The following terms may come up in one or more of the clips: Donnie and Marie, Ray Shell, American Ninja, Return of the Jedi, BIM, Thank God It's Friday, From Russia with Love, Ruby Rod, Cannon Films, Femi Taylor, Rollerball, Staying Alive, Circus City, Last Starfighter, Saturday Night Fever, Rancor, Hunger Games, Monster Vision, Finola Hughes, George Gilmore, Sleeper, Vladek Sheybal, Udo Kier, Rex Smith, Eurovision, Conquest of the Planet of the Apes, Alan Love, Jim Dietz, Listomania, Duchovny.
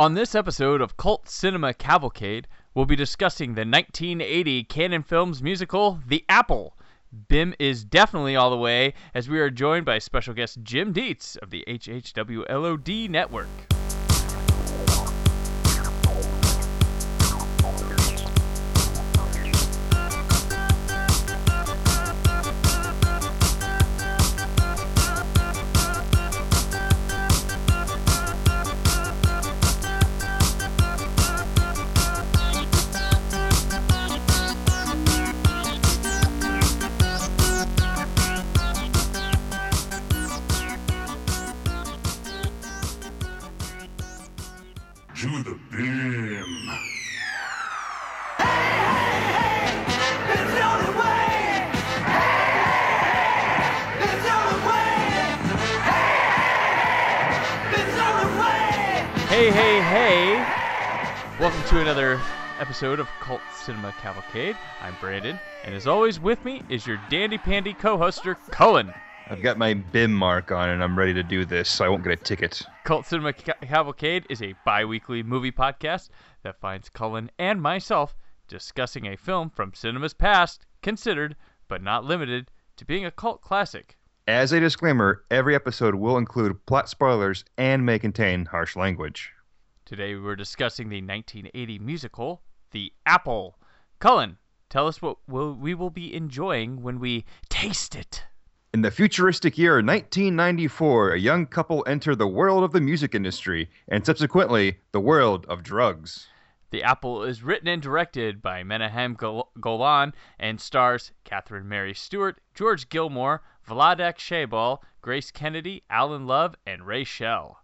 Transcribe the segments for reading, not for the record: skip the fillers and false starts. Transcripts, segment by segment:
On this episode of Cult Cinema Cavalcade, we'll be discussing the 1980 Cannon Films musical, The Apple. BIM is definitely all the way, as we are joined by special guest Jim Dietz of the HHWLOD Network. Episode of Cult Cinema Cavalcade. I'm Brandon, and as always with me is your dandy-pandy co-hoster, Cullen. I've got my BIM mark on, and I'm ready to do this, so I won't get a ticket. Cult Cinema Cavalcade is a bi-weekly movie podcast that finds Cullen and myself discussing a film from cinema's past, considered, but not limited, to being a cult classic. As a disclaimer, every episode will include plot spoilers and may contain harsh language. Today we're discussing the 1980 musical, The Apple. Cullen, tell us what we will be enjoying when we taste it. In the futuristic year 1994, a young couple enter the world of the music industry, and subsequently, the world of drugs. The Apple is written and directed by Menahem Golan and stars Catherine Mary Stewart, George Gilmore, Vladek Sheybal, Grace Kennedy, Alan Love, and Ray Shell.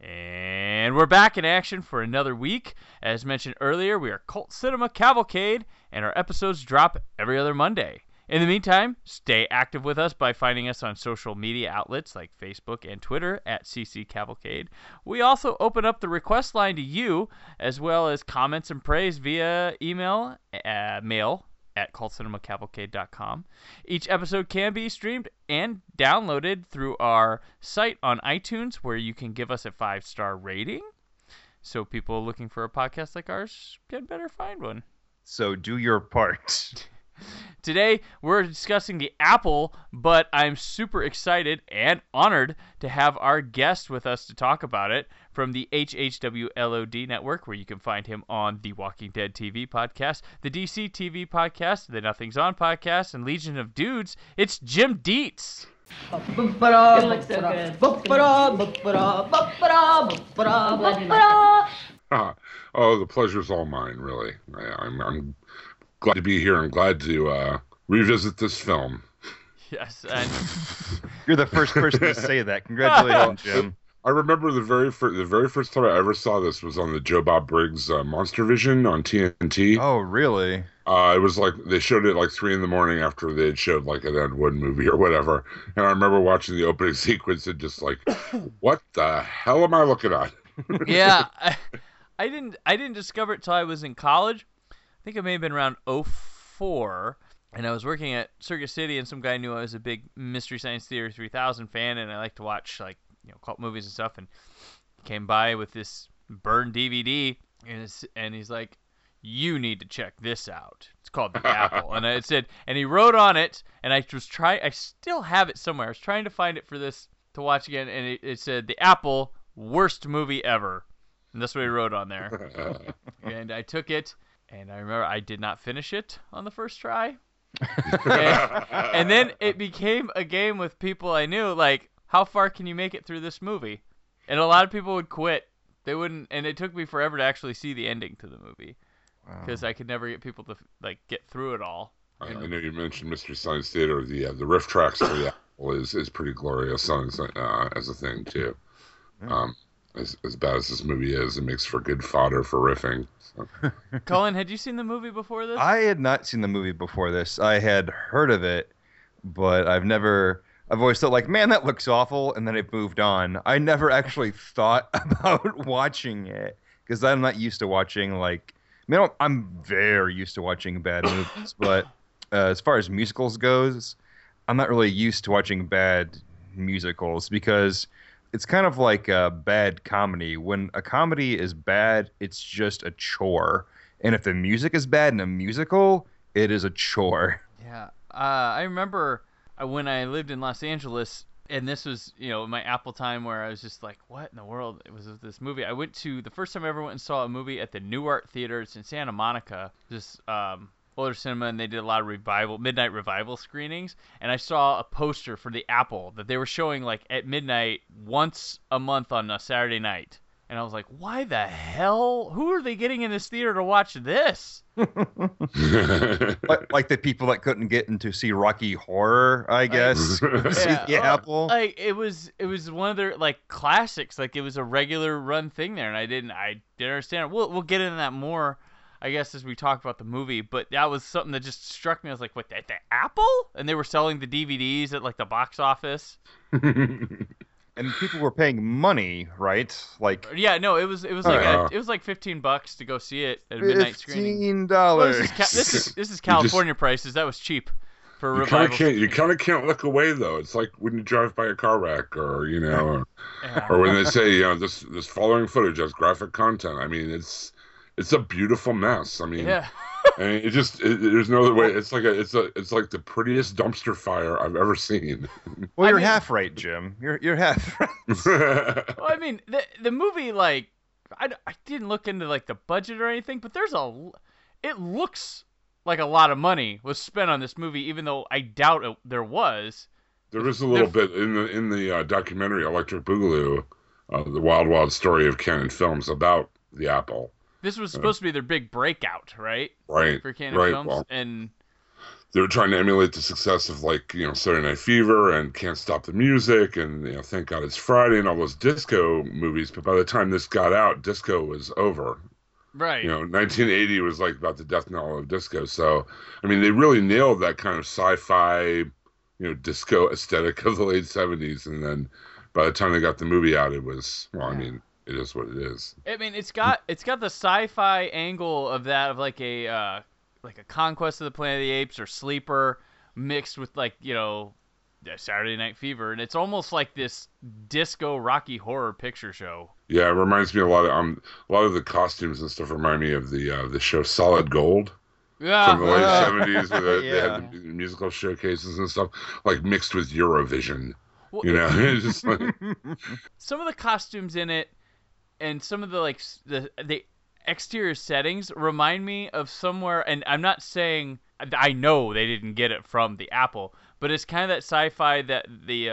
And we're back in action for another week. As mentioned earlier, we are Cult Cinema Cavalcade, and our episodes drop every other Monday. In the meantime, stay active with us by finding us on social media outlets like Facebook and Twitter at CC Cavalcade. We also open up the request line to you, as well as comments and praise via email, mail at cultcinemacavalcade.com. Each episode can be streamed and downloaded through our site on iTunes, where you can give us a 5-star rating. So people looking for a podcast like ours can better find one. So do your part. Today, we're discussing The Apple, but I'm super excited and honored to have our guest with us to talk about it from the HHWLOD Network, where you can find him on the Walking Dead TV podcast, the DC TV podcast, the Nothing's On podcast, and Legion of Dudes. It's Jim Dietz. It looks so good. Oh, the pleasure's all mine, really. I'm glad to be here. I'm glad to revisit this film. Yes, and you're the first person to say that. Congratulations, Jim. I remember the very first time I ever saw this was on the Joe Bob Briggs Monster Vision on TNT. Oh, really? It was like they showed it at like 3 a.m. after they had showed like an Ed Wood movie or whatever. And I remember watching the opening sequence and just like, what the hell am I looking at? Yeah, I didn't discover it till I was in college. I think it may have been around 2004, and I was working at Circus City, and some guy knew I was a big Mystery Science Theater 3000 fan, and I like to watch, like, you know, cult movies and stuff, and came by with this burned DVD, and he's like, you need to check this out. It's called The Apple. And I said, and he wrote on it, and I still have it somewhere. I was trying to find it for this to watch again, and it said, The Apple, worst movie ever. And that's what he wrote on there. And I took it. And I remember I did not finish it on the first try. and then it became a game with people I knew, like, how far can you make it through this movie? And a lot of people would quit. They wouldn't, and it took me forever to actually see the ending to the movie. Because I could never get people to, like, get through it all. I know you mentioned Mystery Science Theater. The riff tracks for The Apple is pretty glorious as a thing, too. Yeah. As bad as this movie is, it makes for good fodder for riffing. So. Colin, had you seen the movie before this? I had not seen the movie before this. I had heard of it, but I've always thought, like, man, that looks awful, and then it moved on. I never actually thought about watching it, because I'm not used to watching, like, I mean, I'm very used to watching bad movies, but as far as musicals goes, I'm not really used to watching bad musicals, because it's kind of like a bad comedy. When a comedy is bad, it's just a chore. And if the music is bad in a musical, it is a chore. Yeah. I remember when I lived in Los Angeles, and this was, you know, my Apple time where I was just like, what in the world was this movie? I went to, the first time I ever went and saw a movie at the Newart Theatre. It's in Santa Monica, this older cinema, and they did a lot of revival, midnight revival screenings. And I saw a poster for the Apple that they were showing like at midnight once a month on a Saturday night. And I was like, why the hell? Who are they getting in this theater to watch this? like the people that couldn't get in to see Rocky Horror, I guess. Yeah. The Apple. Like it was one of their like classics. Like it was a regular run thing there, and I didn't understand it. We'll get into that more, I guess, as we talk about the movie. But that was something that just struck me. I was like, what, the Apple? And they were selling the DVDs at like the box office. And people were paying money, right? Like, yeah, no, it was like $15 to go see it at a midnight screening. $15. This is California prices. That was cheap for a revival. You kind of can't look away though. It's like when you drive by a car wreck, or you know, or when they say, you know, this following footage has graphic content. I mean, it's a beautiful mess. I mean, yeah. And it just there's no other way. It's like the prettiest dumpster fire I've ever seen. Well, you're half right, Jim. You're half right. Well, I mean, the movie, like, I didn't look into like the budget or anything, but it looks like a lot of money was spent on this movie, even though I doubt it, there was. There is a little bit in the documentary Electric Boogaloo, the wild story of Cannon Films about the Apple. This was supposed to be their big breakout, right? Right. For Cannon Films. Well, and they were trying to emulate the success of, like, you know, Saturday Night Fever and Can't Stop the Music and, you know, Thank God It's Friday and all those disco movies. But by the time this got out, disco was over. Right. You know, 1980 was, like, about the death knell of disco. So, I mean, they really nailed that kind of sci-fi, you know, disco aesthetic of the late 70s. And then by the time they got the movie out, it was, well, yeah. I mean... It is what it is. I mean, it's got the sci-fi angle of that, of like a Conquest of the Planet of the Apes or Sleeper mixed with, like, you know, Saturday Night Fever, and it's almost like this disco Rocky Horror Picture Show. Yeah, it reminds me a lot of the costumes and stuff remind me of the show Solid Gold. Yeah. From the late 70s, where they had the musical showcases and stuff, like mixed with Eurovision. Well, you know, it's just like some of the costumes in it. And some of the, like, the exterior settings remind me of somewhere, and I'm not saying I know they didn't get it from the Apple, but it's kind of that sci-fi that the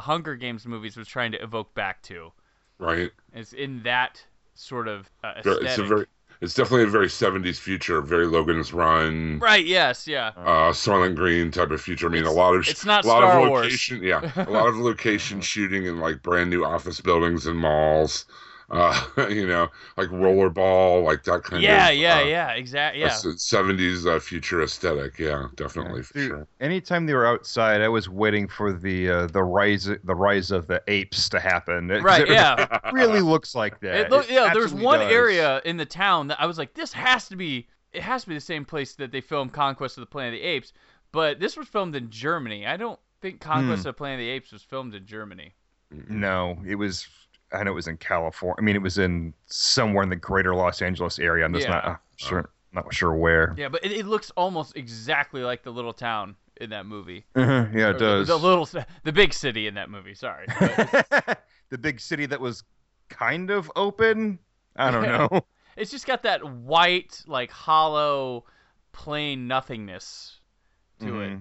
Hunger Games movies was trying to evoke back to. Right. It's in that sort of aesthetic. It's definitely a very 70s future, very Logan's Run. Right, yes, yeah. Soylent Green type of future. I mean, a lot of location shooting in, like, brand new office buildings and malls. You know, like rollerball, like that kind of. Yeah, exactly. Yeah. 70s future aesthetic. Yeah, definitely, for sure. Anytime they were outside, I was waiting for the rise of the apes to happen. Right. It really looks like that. There's one area in the town that I was like, it has to be the same place that they filmed Conquest of the Planet of the Apes, but this was filmed in Germany. I don't think Conquest of the Planet of the Apes was filmed in Germany. No, it was. I know it was in California. I mean, it was in somewhere in the greater Los Angeles area. I'm just not sure where. Yeah, but it looks almost exactly like the little town in that movie. Yeah, it does. The big city in that movie. Sorry. The big city that was kind of open. I don't know. It's just got that white, like, hollow, plain nothingness to it.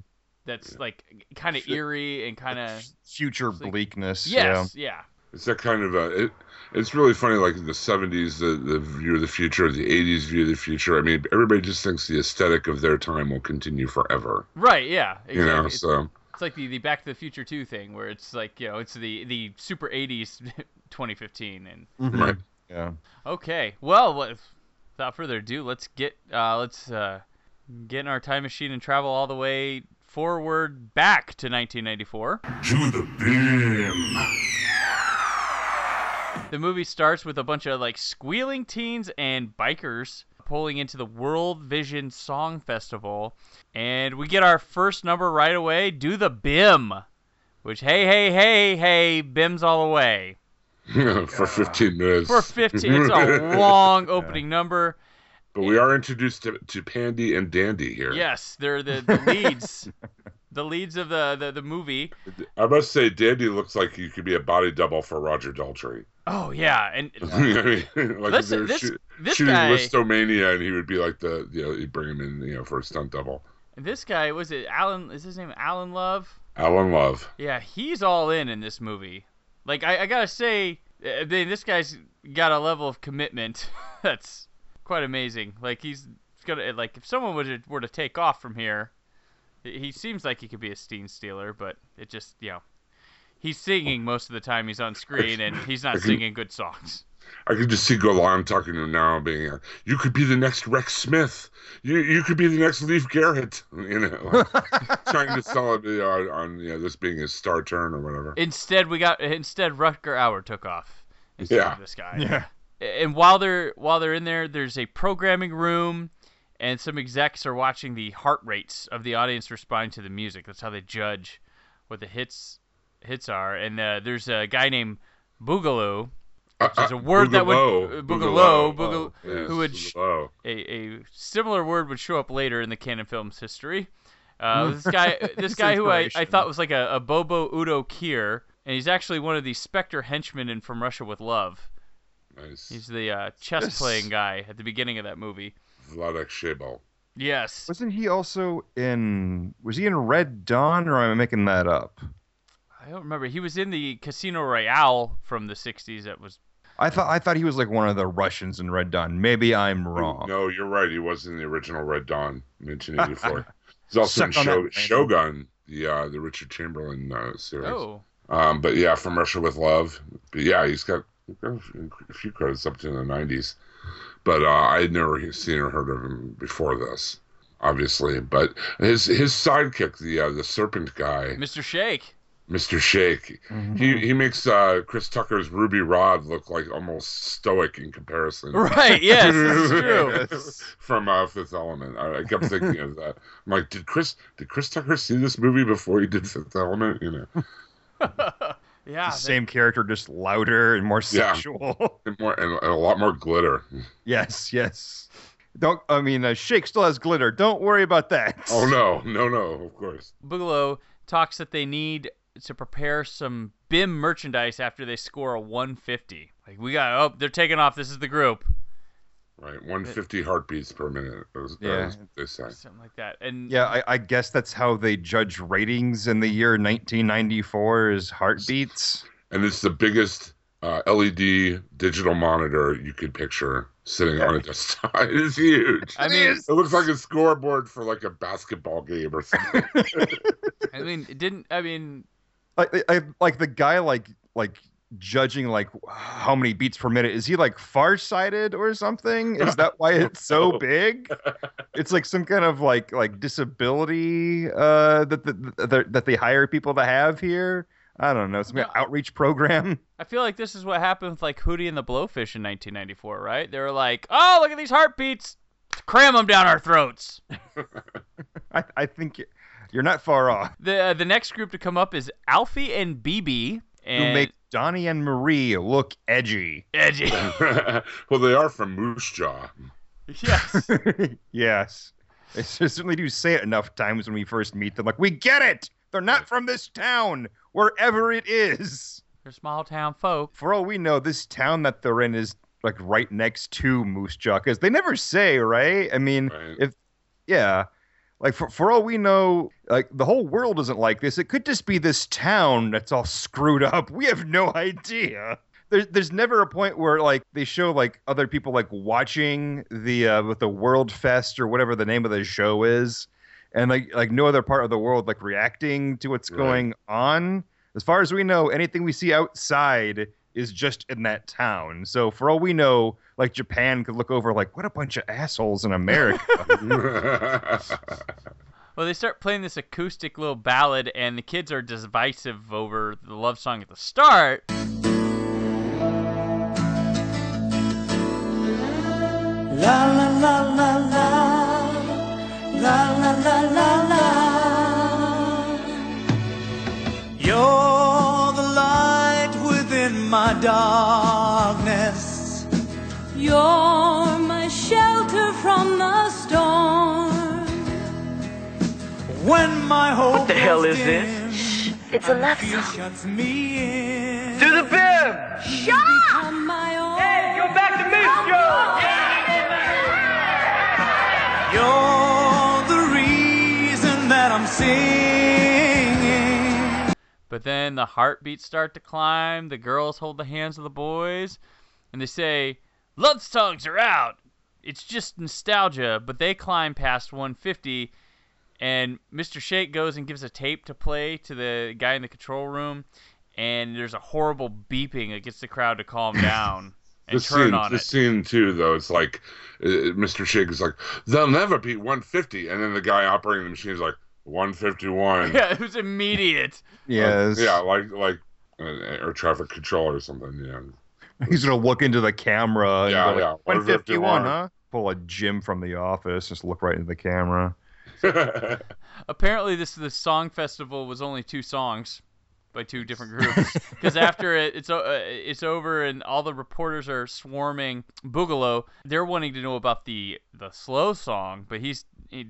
That's like kind of eerie and kind of future bleakness. Yes. Yeah. It's that kind of it's really funny, like in the 70s, the view of the future, the 80s view of the future. I mean, everybody just thinks the aesthetic of their time will continue forever. Right, yeah. Exactly. You know, so. It's like the Back to the Future 2 thing where it's like, you know, it's the super 80s 2015. And Right. Yeah. Okay. Well, without further ado, let's get in our time machine and travel all the way forward back to 1994. To the beam. The movie starts with a bunch of, like, squealing teens and bikers pulling into the World Vision Song Festival. And we get our first number right away, Do the Bim, which, hey, BIM's all the way. For 15 minutes. For 15, it's a long opening number. But we are introduced to Pandy and Dandy here. Yes, they're the leads. The leads of the movie. I must say, Dandy looks like you could be a body double for Roger Daltrey. Oh, yeah. And I mean, like listen, this shooting guy, Listomania, and he would be like he'd bring him in, for a stunt double. And this guy, was it Alan? Is his name Alan Love? Alan Love. Yeah, he's all in this movie. Like, I gotta say, this guy's got a level of commitment that's quite amazing. Like, he's gonna, like, if someone were to take off from here, he seems like he could be a scene stealer, but it just, he's singing most of the time he's on screen, and he's not singing good songs. I could just see Golan talking to him now, being, you could be the next Rex Smith. You could be the next Leif Garrett. Like, trying to sell it on this being his star turn or whatever. Instead Rutger Hauer took off. Of this guy. Yeah. And while they're in there, there's a programming room, and some execs are watching the heart rates of the audience responding to the music. That's how they judge what the hits are. And there's a guy named Boogaloo. Which is a word Boogaloo. A similar word would show up later in the Cannon Films history. This guy who I thought was like a Bobo Udo Kier, and he's actually one of the Spectre henchmen in From Russia with Love. Nice. He's the chess playing guy at the beginning of that movie. Vladek Sheybal. Yes. Wasn't he also was he in Red Dawn, or am I making that up? I don't remember. He was in the Casino Royale from the 60s. That was. I thought he was like one of the Russians in Red Dawn. Maybe I'm wrong. No, you're right. He was in the original Red Dawn, mentioned before. He's also in Shogun, the Richard Chamberlain series. Oh. But yeah, From Russia with Love. But yeah, he's got a few credits up to the 90s. But I had never seen or heard of him before this, obviously. But his sidekick, the serpent guy, Mr. Shake. Mm-hmm. He makes Chris Tucker's Ruby Rod look like almost stoic in comparison. Right, yes, that's true. From Fifth Element. I kept thinking of that. I'm like, did Chris Tucker see this movie before he did Fifth Element? Yeah. Same character, just louder and more sexual. Yeah. And a lot more glitter. Yes. Shake still has glitter. Don't worry about that. Oh, no, of course. Boogaloo talks that they need to prepare some BIM merchandise after they score a 150. Like, they're taking off. This is the group. Right, 150 heartbeats per minute. That was what they say. Something like that. And yeah, I guess that's how they judge ratings in the year 1994 is heartbeats. And it's the biggest LED digital monitor you could picture sitting on a desktop. It is huge. I mean, it looks like a scoreboard for like a basketball game or something. Like the guy, like judging like how many beats per minute. Is he like farsighted or something? Is that why it's so big? It's like some kind of like disability that they hire people to have here. I don't know, some kind of outreach program. I feel like this is what happened with like Hootie and the Blowfish in 1994, right? They were like, "Oh, look at these heartbeats! Cram them down our throats." I think you're not far off. The next group to come up is Alfie and BB, who make Donnie and Marie look edgy. Well, they are from Moose Jaw. Yes. Yes. They certainly do say it enough times when we first meet them. Like, we get it. They're not from this town, wherever it is. They're small town folk. For all we know, this town that they're in is like right next to Moose Jaw, because they never say, right? I mean, right. Like for all we know, like the whole world isn't like this. It could just be this town that's all screwed up. We have no idea. There's never a point where like they show like other people like watching the World Fest or whatever the name of the show is. And like no other part of the world like reacting to what's going on. As far as we know, anything we see outside is just in that town. So for all we know, like Japan could look over like, what a bunch of assholes in America. Well, they start playing this acoustic little ballad, and the kids are divisive over the love song at the start. La la la la la la la la la la. Yo. You're my shelter from the storm. When my hope. What the hell is this? Shh, it's a love song. To the bib! Shut up! Hey, go back to Moose Jaw! Yeah. You're the reason that I'm singing. But then the heartbeats start to climb, the girls hold the hands of the boys, and they say, love songs are out. It's just nostalgia, but they climb past 150, and Mr. Shake goes and gives a tape to play to the guy in the control room, and there's a horrible beeping that gets the crowd to calm down and turn on it. This scene, too, though, it's like Mr. Shake is like, they'll never beat 150, and then the guy operating the machine is like, 151. Yeah, it was immediate. Yes. Like traffic control or something, yeah. He's going to look into the camera. Yeah, and go, 151, huh? Pull a Jim from The Office. Just look right into the camera. Apparently, this song festival was only 2 songs by 2 different groups. Because after it's over and all the reporters are swarming Boogaloo, they're wanting to know about the slow song, but he's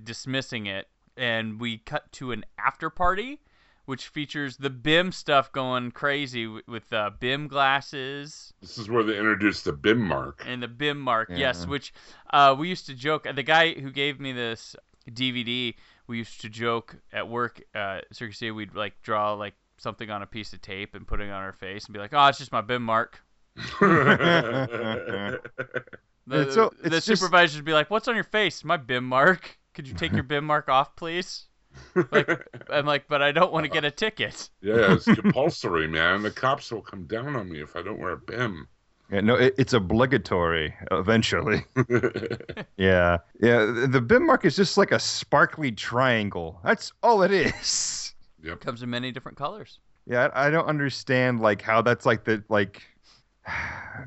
dismissing it. And we cut to an after party, which features the BIM stuff going crazy with BIM glasses. This is where they introduced the BIM mark. And the BIM mark, yeah. Yes, which we used to joke. The guy who gave me this DVD, we used to joke at work. Circus City, we'd draw something on a piece of tape and put it on our face and be like, oh, it's just my BIM mark. the supervisors would be like, what's on your face? My BIM mark. Could you take your BIM mark off, please? But I don't want to get a ticket. Yeah, it's compulsory, man. The cops will come down on me if I don't wear a BIM. Yeah, no, it's obligatory eventually. yeah. The BIM mark is just like a sparkly triangle. That's all it is. Yep. It comes in many different colors. Yeah, I don't understand how that's like.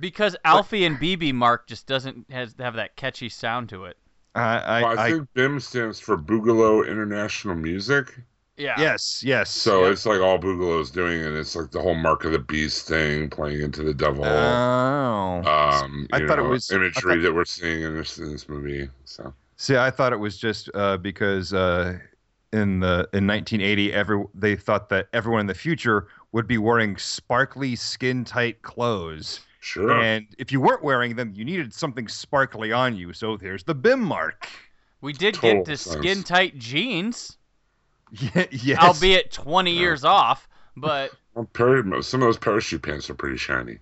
Because Alfie and BB mark just doesn't have that catchy sound to it. I think BIM stands for Boogaloo International Music. Yeah. Yes. So it's all Boogaloo's doing, and it's the whole Mark of the Beast thing playing into the devil. Oh. I thought it was imagery that we're seeing in this movie. So. See, I thought it was just because in 1980, they thought that everyone in the future would be wearing sparkly, skin-tight clothes. Sure. And if you weren't wearing them, you needed something sparkly on you. So there's the BIM mark. We did get the skin-tight jeans. Yeah, yes. Albeit 20 years off, but... Some of those parachute pants are pretty shiny.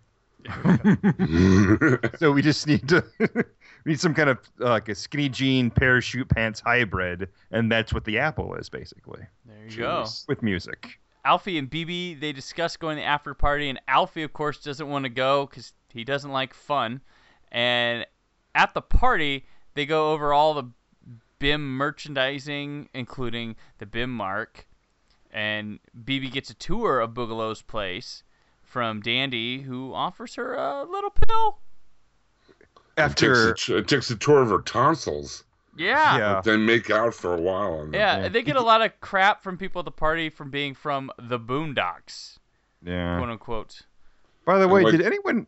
So we just need to... we need some kind of a skinny jean parachute pants hybrid, and that's what the Apple is, basically. There you go. With music. Alfie and BB, they discuss going to the after party, and Alfie, of course, doesn't want to go because he doesn't like fun. And at the party, they go over all the BIM merchandising, including the BIM mark. And BB gets a tour of Boogaloo's place from Dandy, who offers her a little pill. After it takes a tour of her tonsils. Yeah. They make out for a while. Yeah, they get a lot of crap from people at the party from being from the boondocks. Yeah. Quote unquote. By the way, did anyone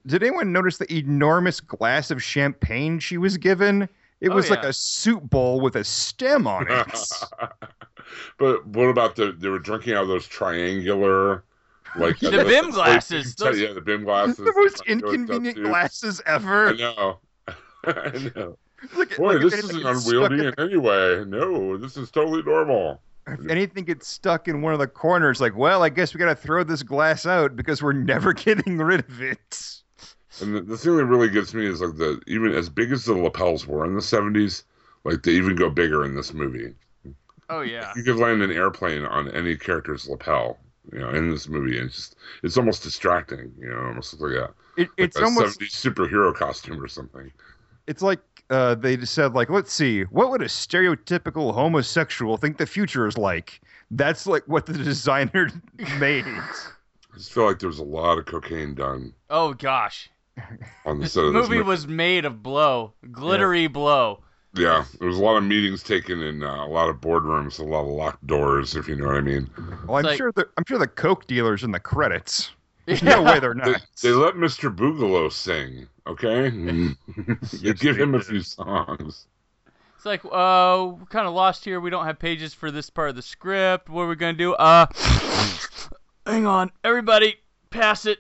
notice the enormous glass of champagne she was given? It was like a soup bowl with a stem on it. But what about they were drinking out of those triangular... the BIM glasses. Yeah, the BIM glasses. The most inconvenient glasses ever. I know. Boy, this isn't unwieldy in any way. No, this is totally normal. If anything gets stuck in one of the corners, I guess we got to throw this glass out because we're never getting rid of it. And the thing that really gets me is even as big as the lapels were in the 70s, they even go bigger in this movie. Oh yeah, you could land an airplane on any character's lapel, in this movie, and it's almost distracting. Almost like a 70s superhero costume or something. It's like. They just said, let's see, what would a stereotypical homosexual think the future is like? That's what the designer made. I just feel like there was a lot of cocaine done. Oh, gosh. On the set of this movie was made of blow. Glittery blow. Yeah, there was a lot of meetings taken in a lot of boardrooms, a lot of locked doors, if you know what I mean. Well, I'm sure the coke dealer's in the credits. There's no way they're not. They let Mr. Boogalow sing, okay? You give him a few songs. It's like, we're kind of lost here. We don't have pages for this part of the script. What are we going to do? Hang on. Everybody, pass it.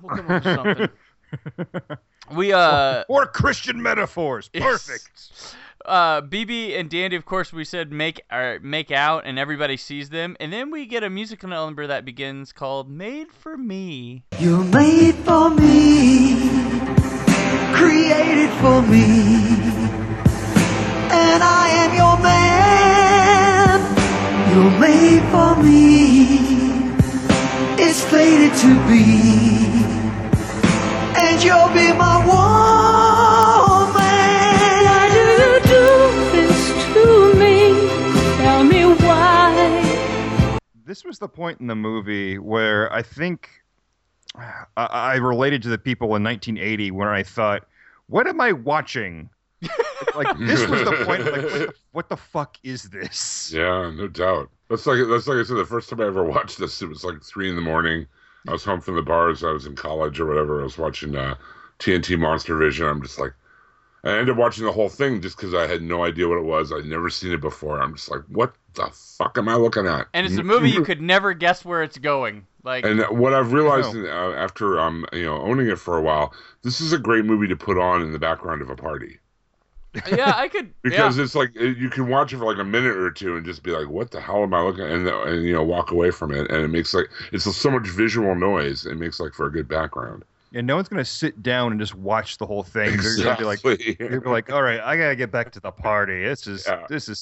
We'll come up with something. Or Christian metaphors. Perfect. BB and Dandy, of course, we said make out, and everybody sees them. And then we get a musical number that begins called Made for Me. You're made for me, created for me, and I am your man. You're made for me, it's fated to be, and you'll be my woman. This was the point in the movie where I think I related to the people in 1980 when I thought, what am I watching? Like, this was the point of, like, what the fuck is this? Yeah, no doubt. That's like I said, the first time I ever watched this, it was like 3 a.m. I was home from the bars. I was in college or whatever. I was watching TNT Monster Vision. I'm just like, I ended up watching the whole thing just because I had no idea what it was. I'd never seen it before. I'm just like, what the fuck am I looking at? And it's a movie you could never guess where it's going. Like, and what I've realized after owning it for a while, this is a great movie to put on in the background of a party. Yeah, I could. Because it's like you can watch it for like a minute or two and just be like, what the hell am I looking at? And walk away from it. And it makes like, it's so much visual noise. It makes like for a good background. And no one's going to sit down and just watch the whole thing. Exactly. They're going to be like, all right, I got to get back to the party. This is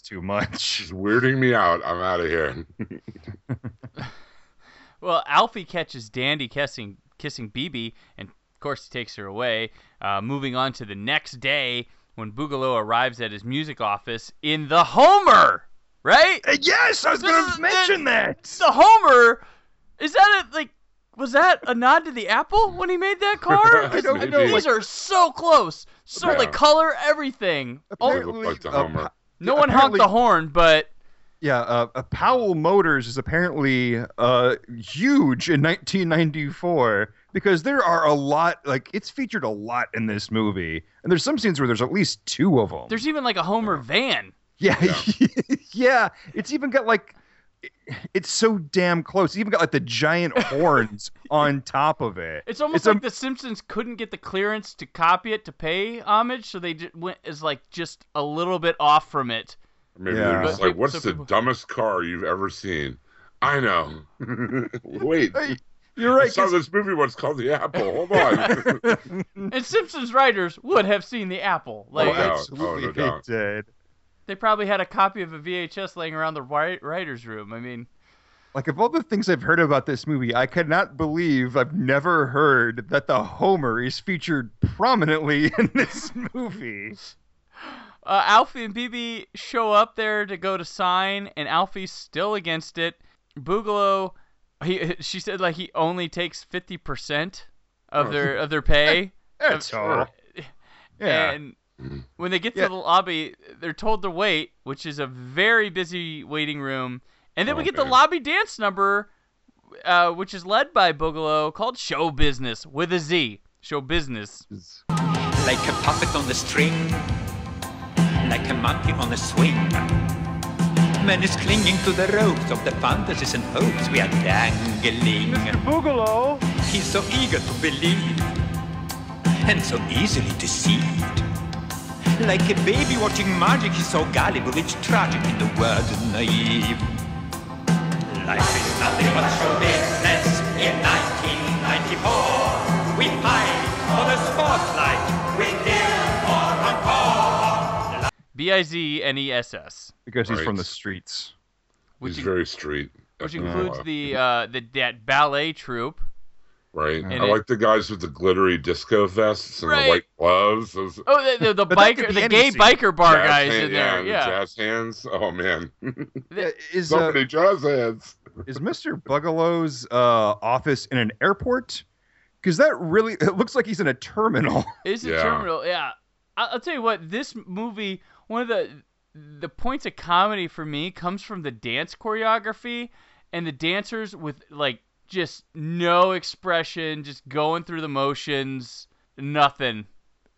too much. It's weirding me out. I'm out of here. Well, Alfie catches Dandy kissing BB, and, of course, he takes her away. Moving on to the next day when Boogalow arrives at his music office in the Homer, right? Yes, I was going to mention that. The Homer, is that a, like... Was that a nod to the Apple when he made that car? I don't know. These are so close. So the color, everything. No one honked the horn, but... Yeah, Powell Motors is apparently huge in 1994 because there are a lot... Like, it's featured a lot in this movie. And there's some scenes where there's at least two of them. There's even, like, a Homer van. Yeah. Yeah, it's even got, like... It's so damn close. It's even got like the giant horns on top of it. It's almost like the Simpsons couldn't get the clearance to copy it to pay homage, so they went as like just a little bit off from it. Maybe they're just like, "What's the dumbest car you've ever seen?" I know. Wait, you're right. I saw this movie once called The Apple. Hold on. And Simpsons writers would have seen The Apple. Like, absolutely, they did. They probably had a copy of a VHS laying around the writer's room. I mean... Like, of all the things I've heard about this movie, I cannot believe I've never heard that the Homer is featured prominently in this movie. Alfie and BB show up there to go to sign, and Alfie's still against it. Boogalow, she said, like, he only takes 50% of their pay. That's all. Yeah. And... When they get to the lobby, they're told to wait, which is a very busy waiting room. And then we get the lobby dance number, which is led by Boogalow, called Show Business, with a Z. Show Business. Like a puppet on the string, like a monkey on a swing. Man is clinging to the ropes of the fantasies and hopes we are dangling. Mr. Boogalow! He's so eager to believe, and so easily deceived. Like a baby watching magic, he's so gullible, it's tragic in the world of naive. Life is nothing but show business. In 1994, we fight for the spotlight. We kill for encore. Bizness. Because he's from the streets. He's very street. Which includes that ballet troupe. Right. And I like the guys with the glittery disco vests and the white gloves. The gay biker bar jazz guys in there. Yeah, the jazz hands. Oh, man. So many jazz hands. Is Mr. Bugalow's office in an airport? Because it looks like he's in a terminal. It's a terminal, yeah. I'll tell you what, this movie, one of the points of comedy for me comes from the dance choreography and the dancers with, like, just no expression, just going through the motions, nothing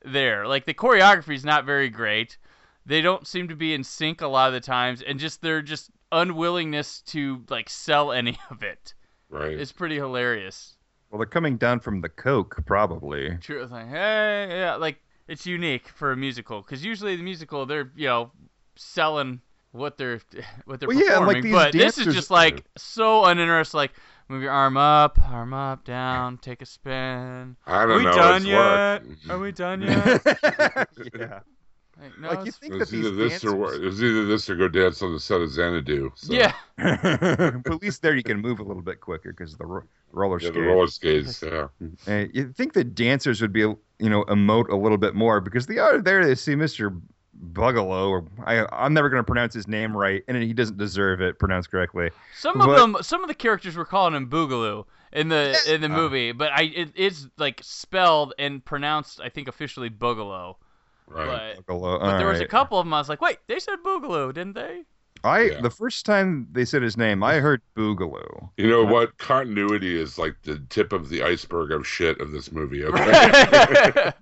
there. Like, the choreography is not very great. They don't seem to be in sync a lot of the times, and just their just unwillingness to, like, sell any of it. Right. It's pretty hilarious. Well, they're coming down from the coke, probably. True. Like, hey, yeah, like, it's unique for a musical, because usually the musical, they're, you know, selling what they're well, performing, yeah, like these but dancers, this is just, like, so uninteresting, like, move your arm up, down, take a spin. I don't know. Are we done yet? Yeah. Like, no, like, you think that these dancers... It was either this or go dance on the set of Xanadu. So. Yeah. But at least there you can move a little bit quicker because of the roller skates. Yeah, the roller skates, yeah. You'd think the dancers would be, you know, emote a little bit more because they are there. They see Mr. Bugalow, or I'm never going to pronounce his name right, and he doesn't deserve it pronounced correctly. Some of the characters were calling him Boogaloo in the movie, but it's like spelled and pronounced, I think, officially Boogaloo. Right. But there was a couple of them I was like, wait, they said Boogaloo, didn't they? The first time they said his name, I heard Boogaloo. You know what? Continuity is like the tip of the iceberg of shit of this movie. Okay? That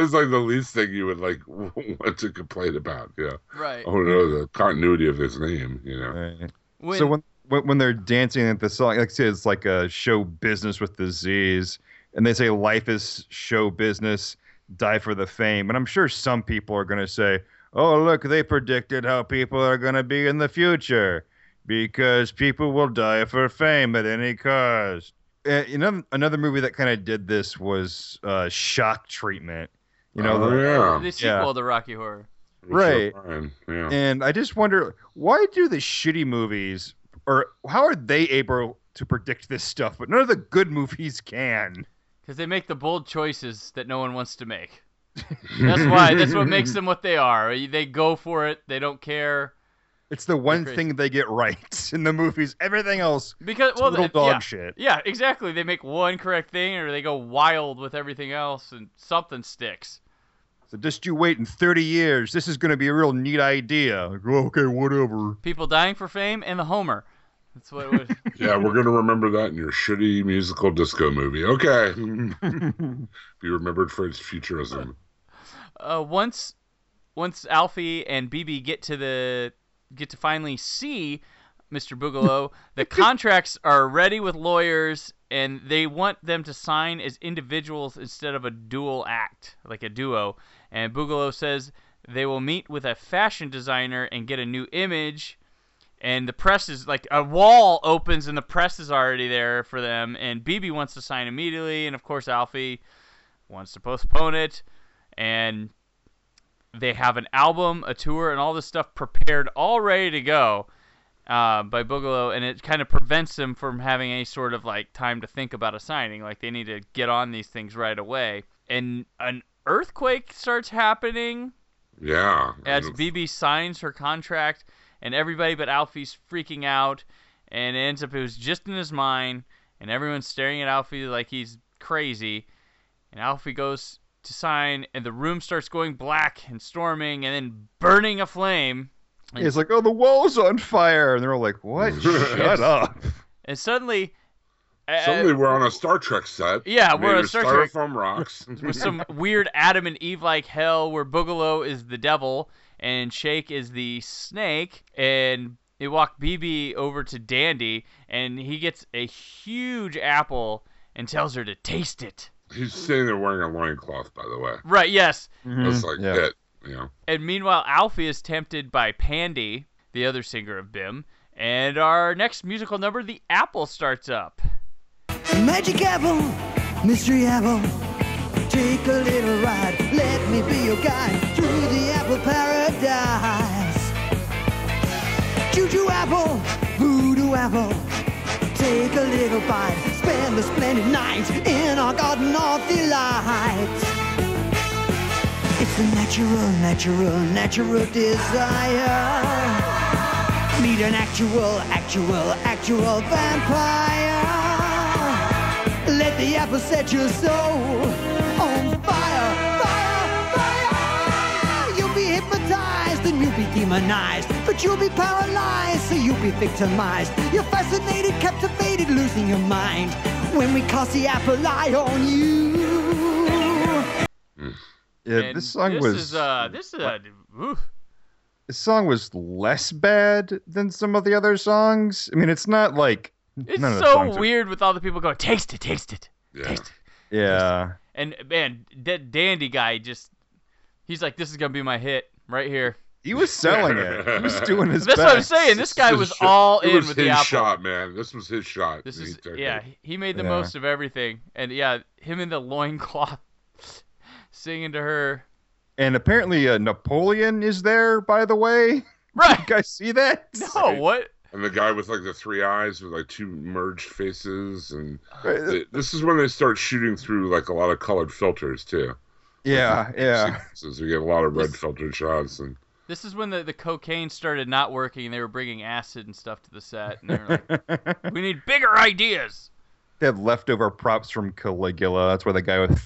is like the least thing you would like want to complain about. Yeah. Right. Oh no, the continuity of his name. You know. Right. So when they're dancing at the song, like I said, it's like a show business with the Z's, and they say life is show business, die for the fame, and I'm sure some people are going to say, oh, look, they predicted how people are going to be in the future because people will die for fame at any cost. You know, another movie that kind of did this was Shock Treatment. You know, the sequel to Rocky Horror. Right. Yeah. And I just wonder, why do the shitty movies, or how are they able to predict this stuff, but none of the good movies can? Because they make the bold choices that no one wants to make. That's what makes them what they are. They go for it. They don't care. It's the one thing they get right in the movies. Everything else, shit. Yeah, exactly. They make one correct thing, or they go wild with everything else, and something sticks. So just you wait in 30 years. This is going to be a real neat idea. Like, okay, whatever. People dying for fame and the Homer. That's what it was. Yeah, we're going to remember that in your shitty musical disco movie. Okay. Be remembered for its futurism. Once Alfie and BB get to finally see Mr. Boogaloo, the contracts are ready with lawyers, and they want them to sign as individuals instead of a dual act, like a duo. And Boogaloo says they will meet with a fashion designer and get a new image. And the press is like, a wall opens and the press is already there for them. And BB wants to sign immediately. And of course, Alfie wants to postpone it. And they have an album, a tour, and all this stuff prepared, all ready to go by Boogaloo. And it kind of prevents them from having any sort of like time to think about a signing. Like, they need to get on these things right away. And an earthquake starts happening. Yeah. As BB signs her contract. And everybody but Alfie's freaking out, and it ends up it was just in his mind, and everyone's staring at Alfie like he's crazy. And Alfie goes to sign, and the room starts going black and storming and then burning a flame. And it's like, oh, the wall's on fire. And they're all like, what? Shut up. And suddenly we're on a Star Trek set. Yeah, we're on a Star Trek. Styrofoam rocks. With some weird Adam and Eve-like hell where Boogaloo is the devil and Shake is the snake, and they walk BB over to Dandy, and he gets a huge apple and tells her to taste it. He's sitting there wearing a loincloth, by the way. Right, yes. Mm-hmm. That's like it, you know. And meanwhile, Alfie is tempted by Pandy, the other singer of BIM, and our next musical number, The Apple, starts up. Magic apple, mystery apple, take a little ride, let me be your guide through the apple paradise. Juju apple, voodoo apple, take a little bite, spend a splendid night in our garden of delight. It's a natural, natural, natural desire. Meet an actual, actual, actual vampire. Let the apple set your soul on fire, fire, fire. You'll be hypnotized and and you'll be demonized, but you'll be paralyzed, so you'll be victimized. You're fascinated, captivated, losing your mind when we cast the apple eye on you. Yeah, and this song was less bad than some of the other songs. I mean, it's not like it's so weird with all the people going, taste it, taste it, taste it. Yeah. And man, that Dandy guy just—he's like, this is gonna be my hit right here. He was selling it. He was doing his best. That's what I'm saying. This guy was all in with the apple. This was his shot, man. This was his shot. This is He made the most of everything, and him in the loincloth. Singing to her. And apparently Napoleon is there, by the way. Right. Did you guys see that? No, what? And the guy with, like, the three eyes with, like, two merged faces. And this is when they start shooting through, like, a lot of colored filters, too. Yeah, yeah. So we get a lot of red filtered shots. And this is when the cocaine started not working, and they were bringing acid and stuff to the set. And they were like, we need bigger ideas. They have leftover props from Caligula. That's where the guy with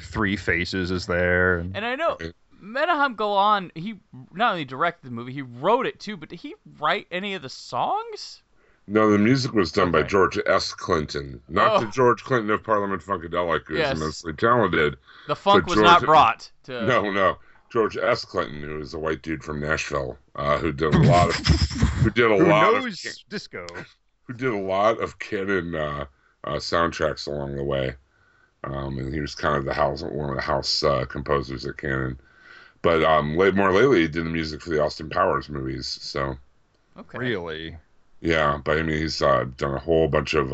three faces is there. And I know Menahem Golan, he not only directed the movie, he wrote it too, but did he write any of the songs? No, the music was done by George S. Clinton. Not the George Clinton of Parliament Funkadelic, who's immensely talented. The funk was not brought to... No. George S. Clinton, who is a white dude from Nashville, who did a lot of Cannon soundtracks along the way, and he was kind of one of the house composers at Cannon. But more lately, he did the music for the Austin Powers movies. So, really, yeah. But I mean, he's done a whole bunch of.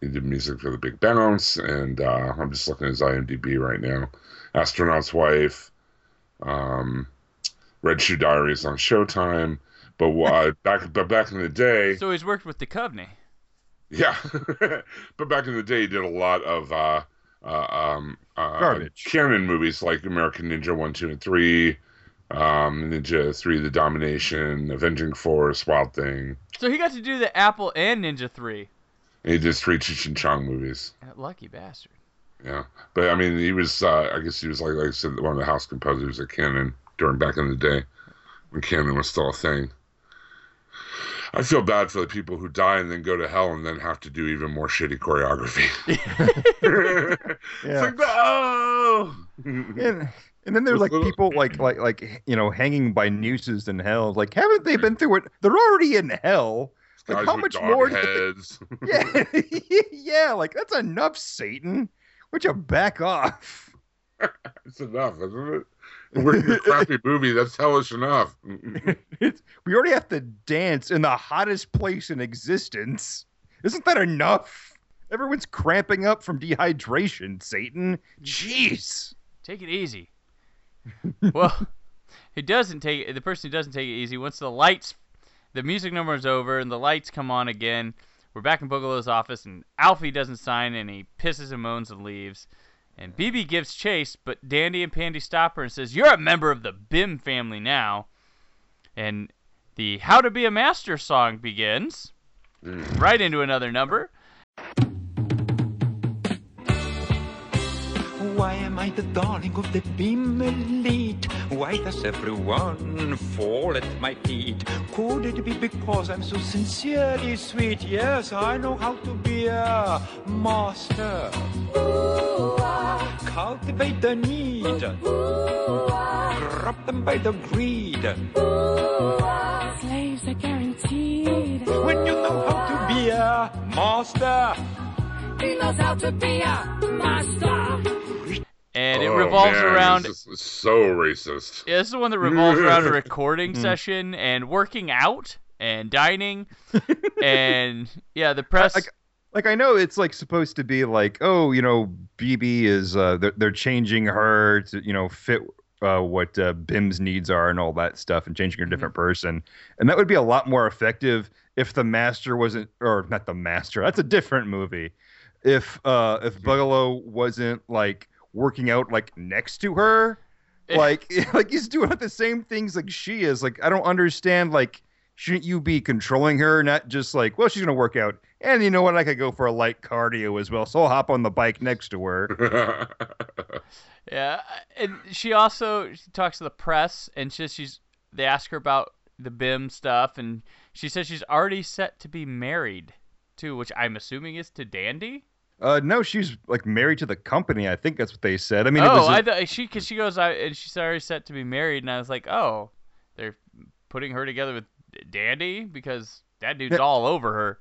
He did music for The Big Bounce, and I'm just looking at his IMDb right now. Astronaut's Wife, Red Shoe Diaries on Showtime. But back in the day, so he's worked with the Duchovny. Yeah, but back in the day, he did a lot of garbage Cannon movies like American Ninja 1, 2, and 3, Ninja 3, The Domination, Avenging Force, Wild Thing. So he got to do the Apple and Ninja 3. And he did 3 Cheech and Chong movies. That lucky bastard. Yeah, but I mean, he was, I guess he was, like I said, one of the house composers at Cannon back in the day when Cannon was still a thing. I feel bad for the people who die and then go to hell and then have to do even more shitty choreography. It's like, oh! And then there's like people like hanging by nooses in hell. Like, haven't they been through it? They're already in hell. Like, how much more? Heads. Like, that's enough, Satan. Would you back off? It's enough, isn't it? We're in a crappy movie. That's hellish enough. We already have to dance in the hottest place in existence. Isn't that enough? Everyone's cramping up from dehydration, Satan. Jeez. Take it easy. Well, the person who doesn't take it easy, once the music number is over and the lights come on again, we're back in Boogalow's office and Alfie doesn't sign and he pisses and moans and leaves. And BB gives chase, but Dandy and Pandy stop her and says, "You're a member of the Bim family now." And the How to Be a Master song begins, right into another number. Why am I the darling of the Bim elite? Why does everyone fall at my feet? Could it be because I'm so sincerely sweet? Yes, I know how to be a master. Ooh, cultivate the need. Ooh, corrupt them by the greed. Ooh, slaves are guaranteed. When you know how to be a master. He knows how to be a master. And it revolves around... This is so racist. Yeah, this is the one that revolves around a recording session and working out and dining. And, the press... Like, I know it's, like, supposed to be like, oh, BB is... they're changing her to, fit what Bim's needs are and all that stuff and changing her to a different person. And that would be a lot more effective if the master wasn't... Or, not the master. That's a different movie. If Boogaloo wasn't, like... working out like next to her, like he's doing the same things like she is. Like, I don't understand. Like, shouldn't you be controlling her, not just like, well, she's gonna work out, and you know what, I could go for a light cardio as well, so I'll hop on the bike next to her. And she talks to the press, and she's They ask her about the BIM stuff, and she says she's already set to be married, too, which I'm assuming is to Dandy? No, she's, like, married to the company. I think that's what they said. I mean, because she goes, and she's already set to be married, and I was like, oh, they're putting her together with Dandy? Because that dude's all over her.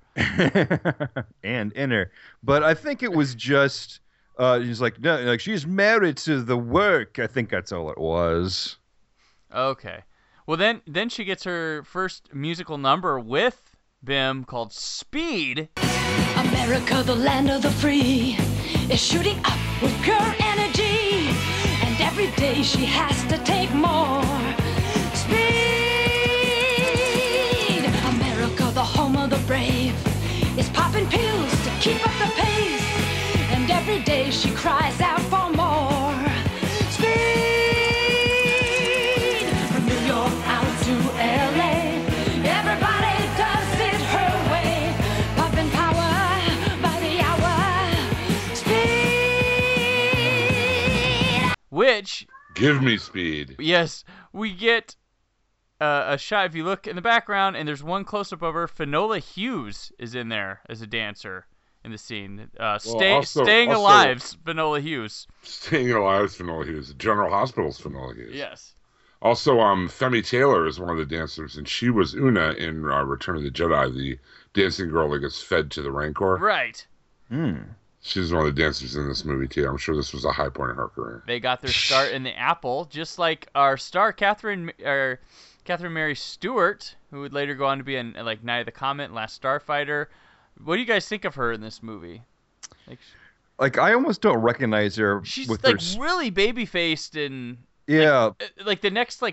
And in her. But I think it was just... he's like, no, like, she's married to the work. I think that's all it was. Okay. Well, then she gets her first musical number with Bim called Speed. America, the land of the free, is shooting up with girl energy. And every day she has to take more speed. America, the home of the brave, is popping pills to keep up the pace. And every day she cries out for more speed. From New York out to LA, everybody does it her way. Pumping power by the hour. Speed. Which... Give me speed. Yes, we get a shot. If you look in the background, and there's one close-up of her, Finola Hughes is in there as a dancer. In the scene, Finola Hughes. Staying Alive, Finola Hughes. General Hospital's Finola Hughes. Yes. Also, Femi Taylor is one of the dancers, and she was Una in Return of the Jedi, the dancing girl that gets fed to the Rancor. Right. She's one of the dancers in this movie too. I'm sure this was a high point in her career. They got their start in the Apple, just like our star Catherine Mary Stewart, who would later go on to be in like Night of the Comet, Last Starfighter. What do you guys think of her in this movie? Like I almost don't recognize her. She's really baby-faced and yeah. The next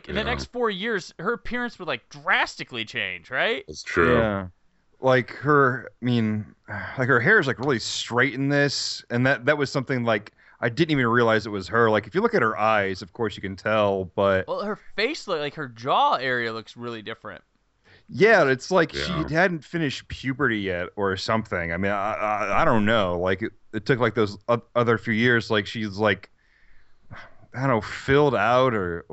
4 years, her appearance would like drastically change, right? That's true. Yeah. Like her hair is like really straight in this, and that was something like I didn't even realize it was her. Like if you look at her eyes, of course you can tell, but her face her jaw area looks really different. Yeah, it's like she hadn't finished puberty yet or something. I mean, I don't know. Like, it took, like, those other few years. Like, she's, like, I don't know, filled out or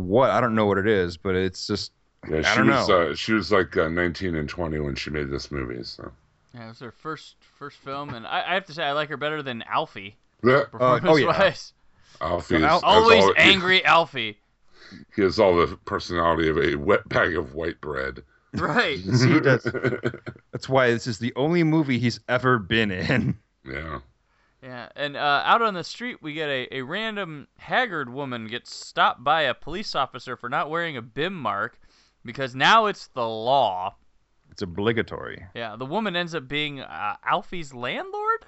what. I don't know what it is, but it's just, yeah, I don't know. She was, 19 and 20 when she made this movie, so. Yeah, it was her first film, and I have to say I like her better than Alfie. Yeah. Performance-wise. Alfie's always angry Alfie. He has all the personality of a wet bag of white bread. Right. He does. That's why this is the only movie he's ever been in. Yeah. Yeah. And out on the street, we get a random haggard woman gets stopped by a police officer for not wearing a BIM mark because now it's the law. It's obligatory. Yeah. The woman ends up being Alfie's landlord?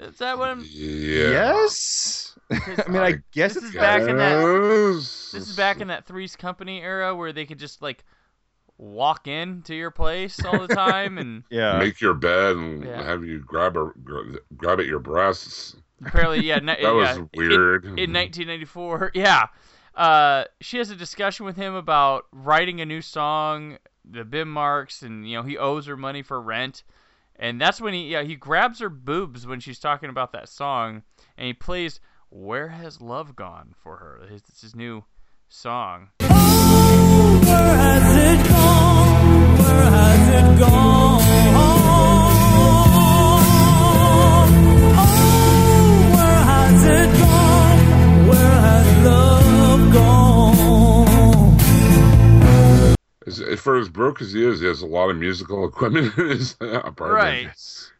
Is that what I'm... Yeah. Yes? I mean, I guess it's back in that... This is back in that Three's Company era where they could just, walk into your place all the time and... yeah. Make your bed and have you grab at your breasts. Apparently, yeah. That was weird. In 1994, yeah. She has a discussion with him about writing a new song, the BIM marks, and, he owes her money for rent. And that's when he grabs her boobs when she's talking about that song, and he plays "Where Has Love Gone" for her. It's his new song. Oh, where has it gone? Where has it gone? Oh, where has it gone? Where has love gone? For as broke as he is, he has a lot of musical equipment in his apartment. Right.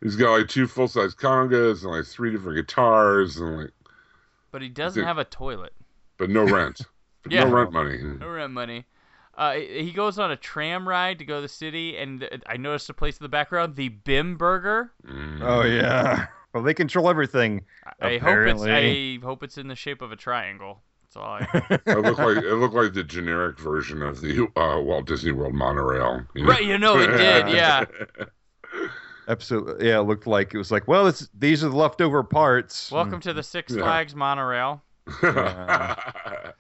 He's got 2 full-size congas and 3 different guitars and But he doesn't have a toilet. But no rent. No rent money. No rent money. He goes on a tram ride to go to the city, and I noticed a place in the background, the BIM Burger. Mm. Oh yeah. Well, they control everything. I hope it's in the shape of a triangle. It looked like the generic version of the Walt Disney World monorail. Right, it did, yeah. Absolutely, yeah. It looked like it was these are the leftover parts. Welcome to the Six Flags monorail. Yeah.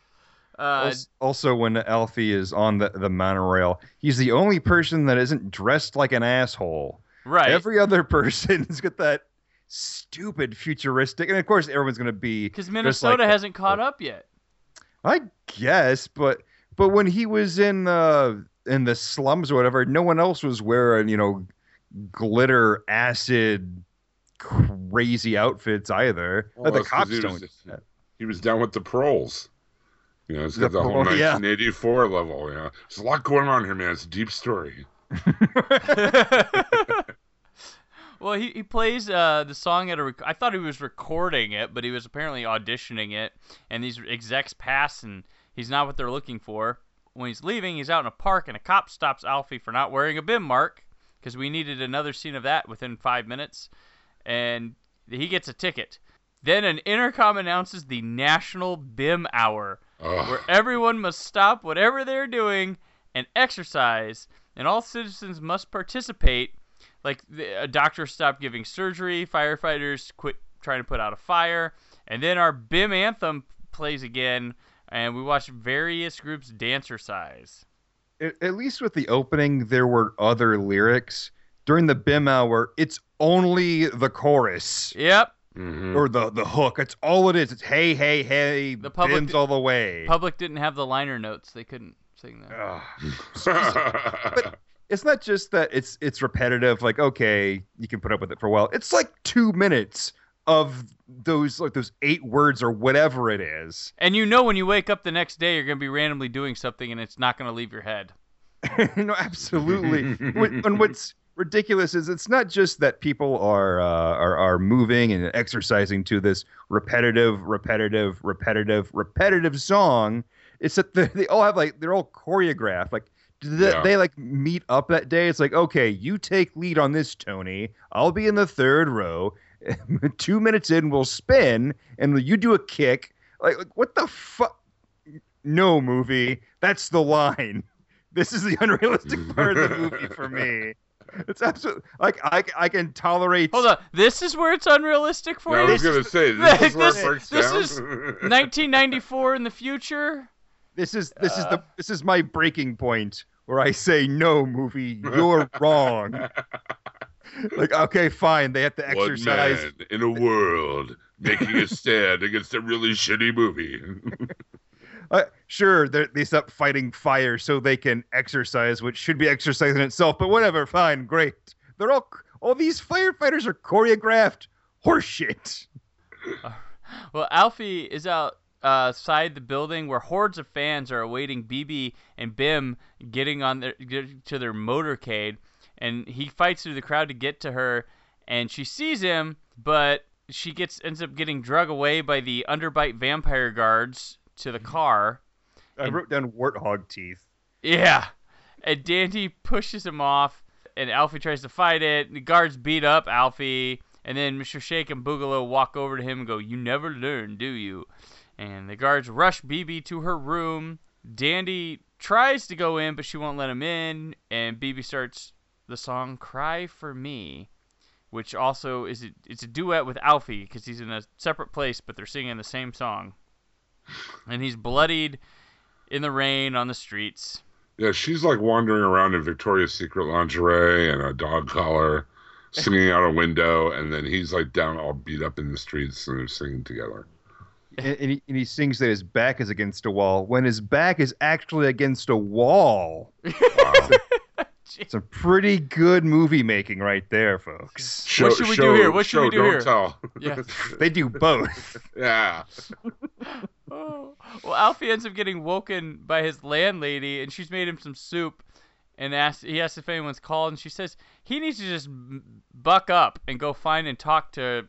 Also, when Alfie is on the monorail, he's the only person that isn't dressed like an asshole. Right. Every other person's got that stupid futuristic, and of course, everyone's going to be because Minnesota hasn't caught up yet. I guess, but But when he was in the slums or whatever, no one else was wearing, you know, glitter, acid, crazy outfits either. Well, the cops don't. He was down with the proles. You know, it's got the whole 1984 level. You know, there's a lot going on here, man. It's a deep story. Well, he plays the song at a. I thought he was recording it, but he was apparently auditioning it. And these execs pass, and he's not what they're looking for. When he's leaving, he's out in a park, and a cop stops Alfie for not wearing a BIM mark, because we needed another scene of that within 5 minutes. And he gets a ticket. Then an intercom announces the National BIM Hour, where everyone must stop whatever they're doing and exercise, and all citizens must participate. Like, a doctor stopped giving surgery, firefighters quit trying to put out a fire, and then our BIM anthem plays again, and we watch various groups dancercise. At least with the opening, there were other lyrics. During the BIM hour, it's only the chorus. Yep. Mm-hmm. Or the hook. It's all it is. It's hey, hey, hey, the public BIMs all the way. Public didn't have the liner notes. They couldn't sing that. But it's not just that it's repetitive. Like, okay, you can put up with it for a while. It's like 2 minutes of those, like, those 8 words or whatever it is. And you know when you wake up the next day, you're going to be randomly doing something, and it's not going to leave your head. No, absolutely. And what's ridiculous is it's not just that people are moving and exercising to this repetitive song. It's that they all have, like, they're all choreographed. Like, they like meet up that day. It's like, okay, you take lead on this, Tony. I'll be in the third row. 2 minutes in, we'll spin, and you do a kick. Like what the fuck? No, movie. That's the line. This is the unrealistic part of the movie for me. It's absolutely like I can tolerate. Hold on, this is where it's unrealistic for you. I was gonna say this is 1994 in the future. This is my breaking point where I say, no, movie, you're wrong. Like, okay, fine. They have to exercise. One man in a world making a stand against a really shitty movie. Sure, they stop fighting fire so they can exercise, which should be exercising itself. But whatever, fine, great. They're all these firefighters are choreographed horseshit. Well, Alfie is outside the building where hordes of fans are awaiting BB and Bim getting on to their motorcade. And he fights through the crowd to get to her, and she sees him, but she ends up getting dragged away by the underbite vampire guards to the car. I wrote down warthog teeth. Yeah. And Dandy pushes him off, and Alfie tries to fight it. The guards beat up Alfie, and then Mr. Shake and Boogalow walk over to him and go, "You never learn, do you?" And the guards rush BB to her room. Dandy tries to go in, but she won't let him in, and BB starts the song "Cry for Me," which also it's a duet with Alfie because he's in a separate place, but they're singing the same song. And he's bloodied in the rain on the streets. Yeah, she's like wandering around in Victoria's Secret lingerie and a dog collar, singing out a window, and then he's like down all beat up in the streets, and they're singing together. And he sings that his back is against a wall when his back is actually against a wall. Wow. Some pretty good movie making right there, folks. What should we do here? Don't tell. Yeah. They do both. Yeah. Oh. Well, Alfie ends up getting woken by his landlady, and she's made him some soup, and he asks if anyone's called, and she says he needs to just buck up and go find and talk to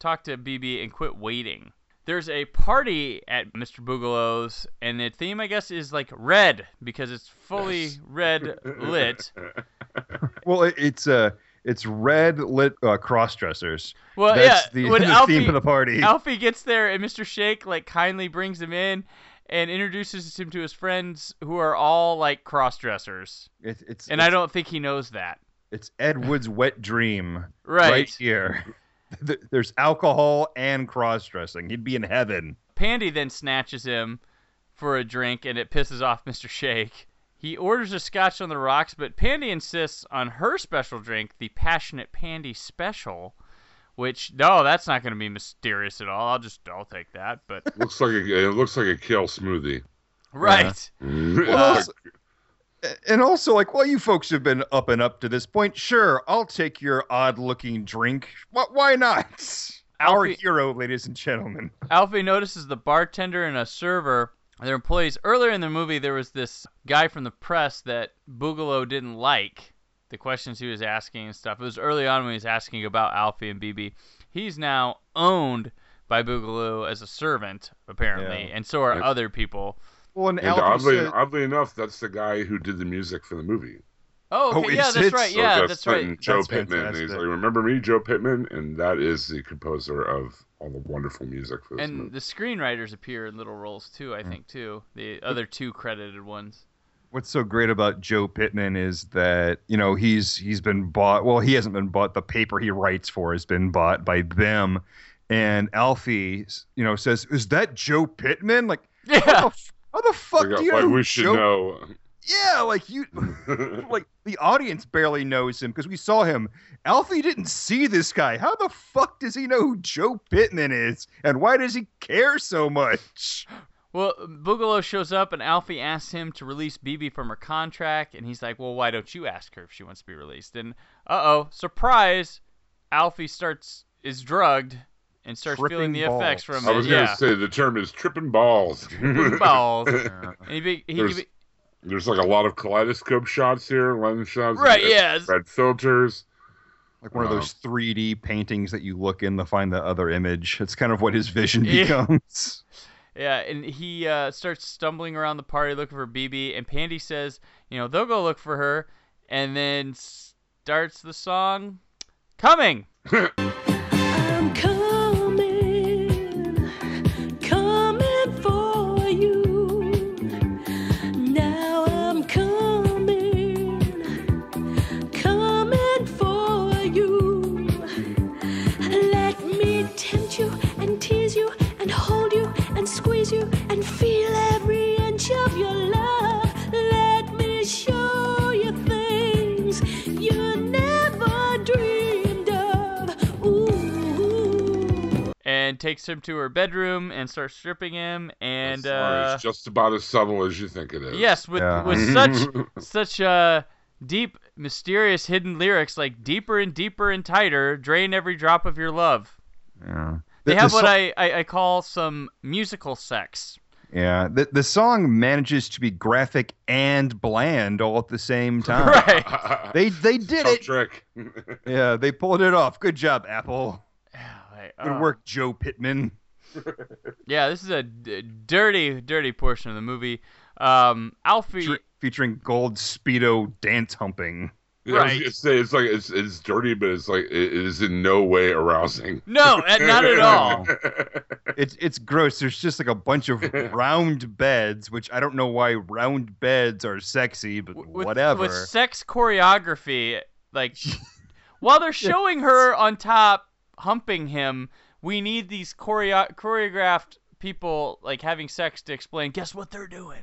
BB and quit waiting. There's a party at Mr. Boogalow's, and the theme, I guess, is like red, because it's fully red lit. Well, it's red lit crossdressers. Well, that's the theme for the party. Alfie gets there, and Mr. Shake like kindly brings him in and introduces him to his friends, who are all like crossdressers. I don't think he knows that. It's Ed Wood's wet dream, right here. There's alcohol and cross-dressing. He'd be in heaven. Pandy then snatches him for a drink, and it pisses off Mr. Shake. He orders a scotch on the rocks, but Pandy insists on her special drink, the Passionate Pandy Special, which, no, that's not going to be mysterious at all. I'll take that. But looks like a kale smoothie. Right. Well, and also, like, well, you folks have been up and up to this point. Sure, I'll take your odd-looking drink. Why not? Our hero, ladies and gentlemen. Alfie notices the bartender and a server, their employees. Earlier in the movie, there was this guy from the press that Boogalow didn't like, the questions he was asking and stuff. It was early on when he was asking about Alfie and BB. He's now owned by Boogaloo as a servant, apparently, and so are other people. Well, and oddly enough, that's the guy who did the music for the movie. Oh, okay. That's right. So that's right. Joe Pittman. And he's like, remember me, Joe Pittman? And that is the composer of all the wonderful music for this movie. And the screenwriters appear in little roles, too, I think, too. The other two credited ones. What's so great about Joe Pittman is that, you know, he's been bought. Well, he hasn't been bought. The paper he writes for has been bought by them. And Alfie, you know, says, is that Joe Pittman? Like, how the fuck do you know? We should know. Yeah, like you, like the audience barely knows him because we saw him. Alfie didn't see this guy. How the fuck does he know who Joe Pittman is, and why does he care so much? Well, Boogalow shows up, and Alfie asks him to release BB from her contract, and he's like, "Well, why don't you ask her if she wants to be released?" And surprise! Alfie is drugged. And starts feeling the effects from it. I was going to say the term is tripping balls. Tripping balls. There's like a lot of kaleidoscope shots here, lens shots, right? Red filters. Like one of those 3D paintings that you look in to find the other image. It's kind of what his vision becomes. Yeah, and he starts stumbling around the party looking for BB. And Pandy says, you know, they'll go look for her. And then starts the song, Coming. I'm coming. Squeeze you and feel every inch of your love. Let me show you things you never dreamed of. Ooh. And takes him to her bedroom and starts stripping him. And it's just about as subtle as you think it is. Yes, with such deep, mysterious, hidden lyrics like deeper and deeper and tighter, drain every drop of your love. Yeah. They have what I call some musical sex. Yeah, the song manages to be graphic and bland all at the same time. Right. They did it. Trick. Yeah, they pulled it off. Good job, Apple. Good work, Joe Pittman. Yeah, this is a dirty, dirty portion of the movie. Alfie featuring gold Speedo dance humping. Right. I was gonna say, it's like it's dirty, but it's like it is in no way arousing. No, not at all. It's gross. There's just like a bunch of round beds, which I don't know why round beds are sexy, but whatever. With sex choreography, like while they're showing her on top humping him, we need these choreographed people like having sex to explain. Guess what they're doing.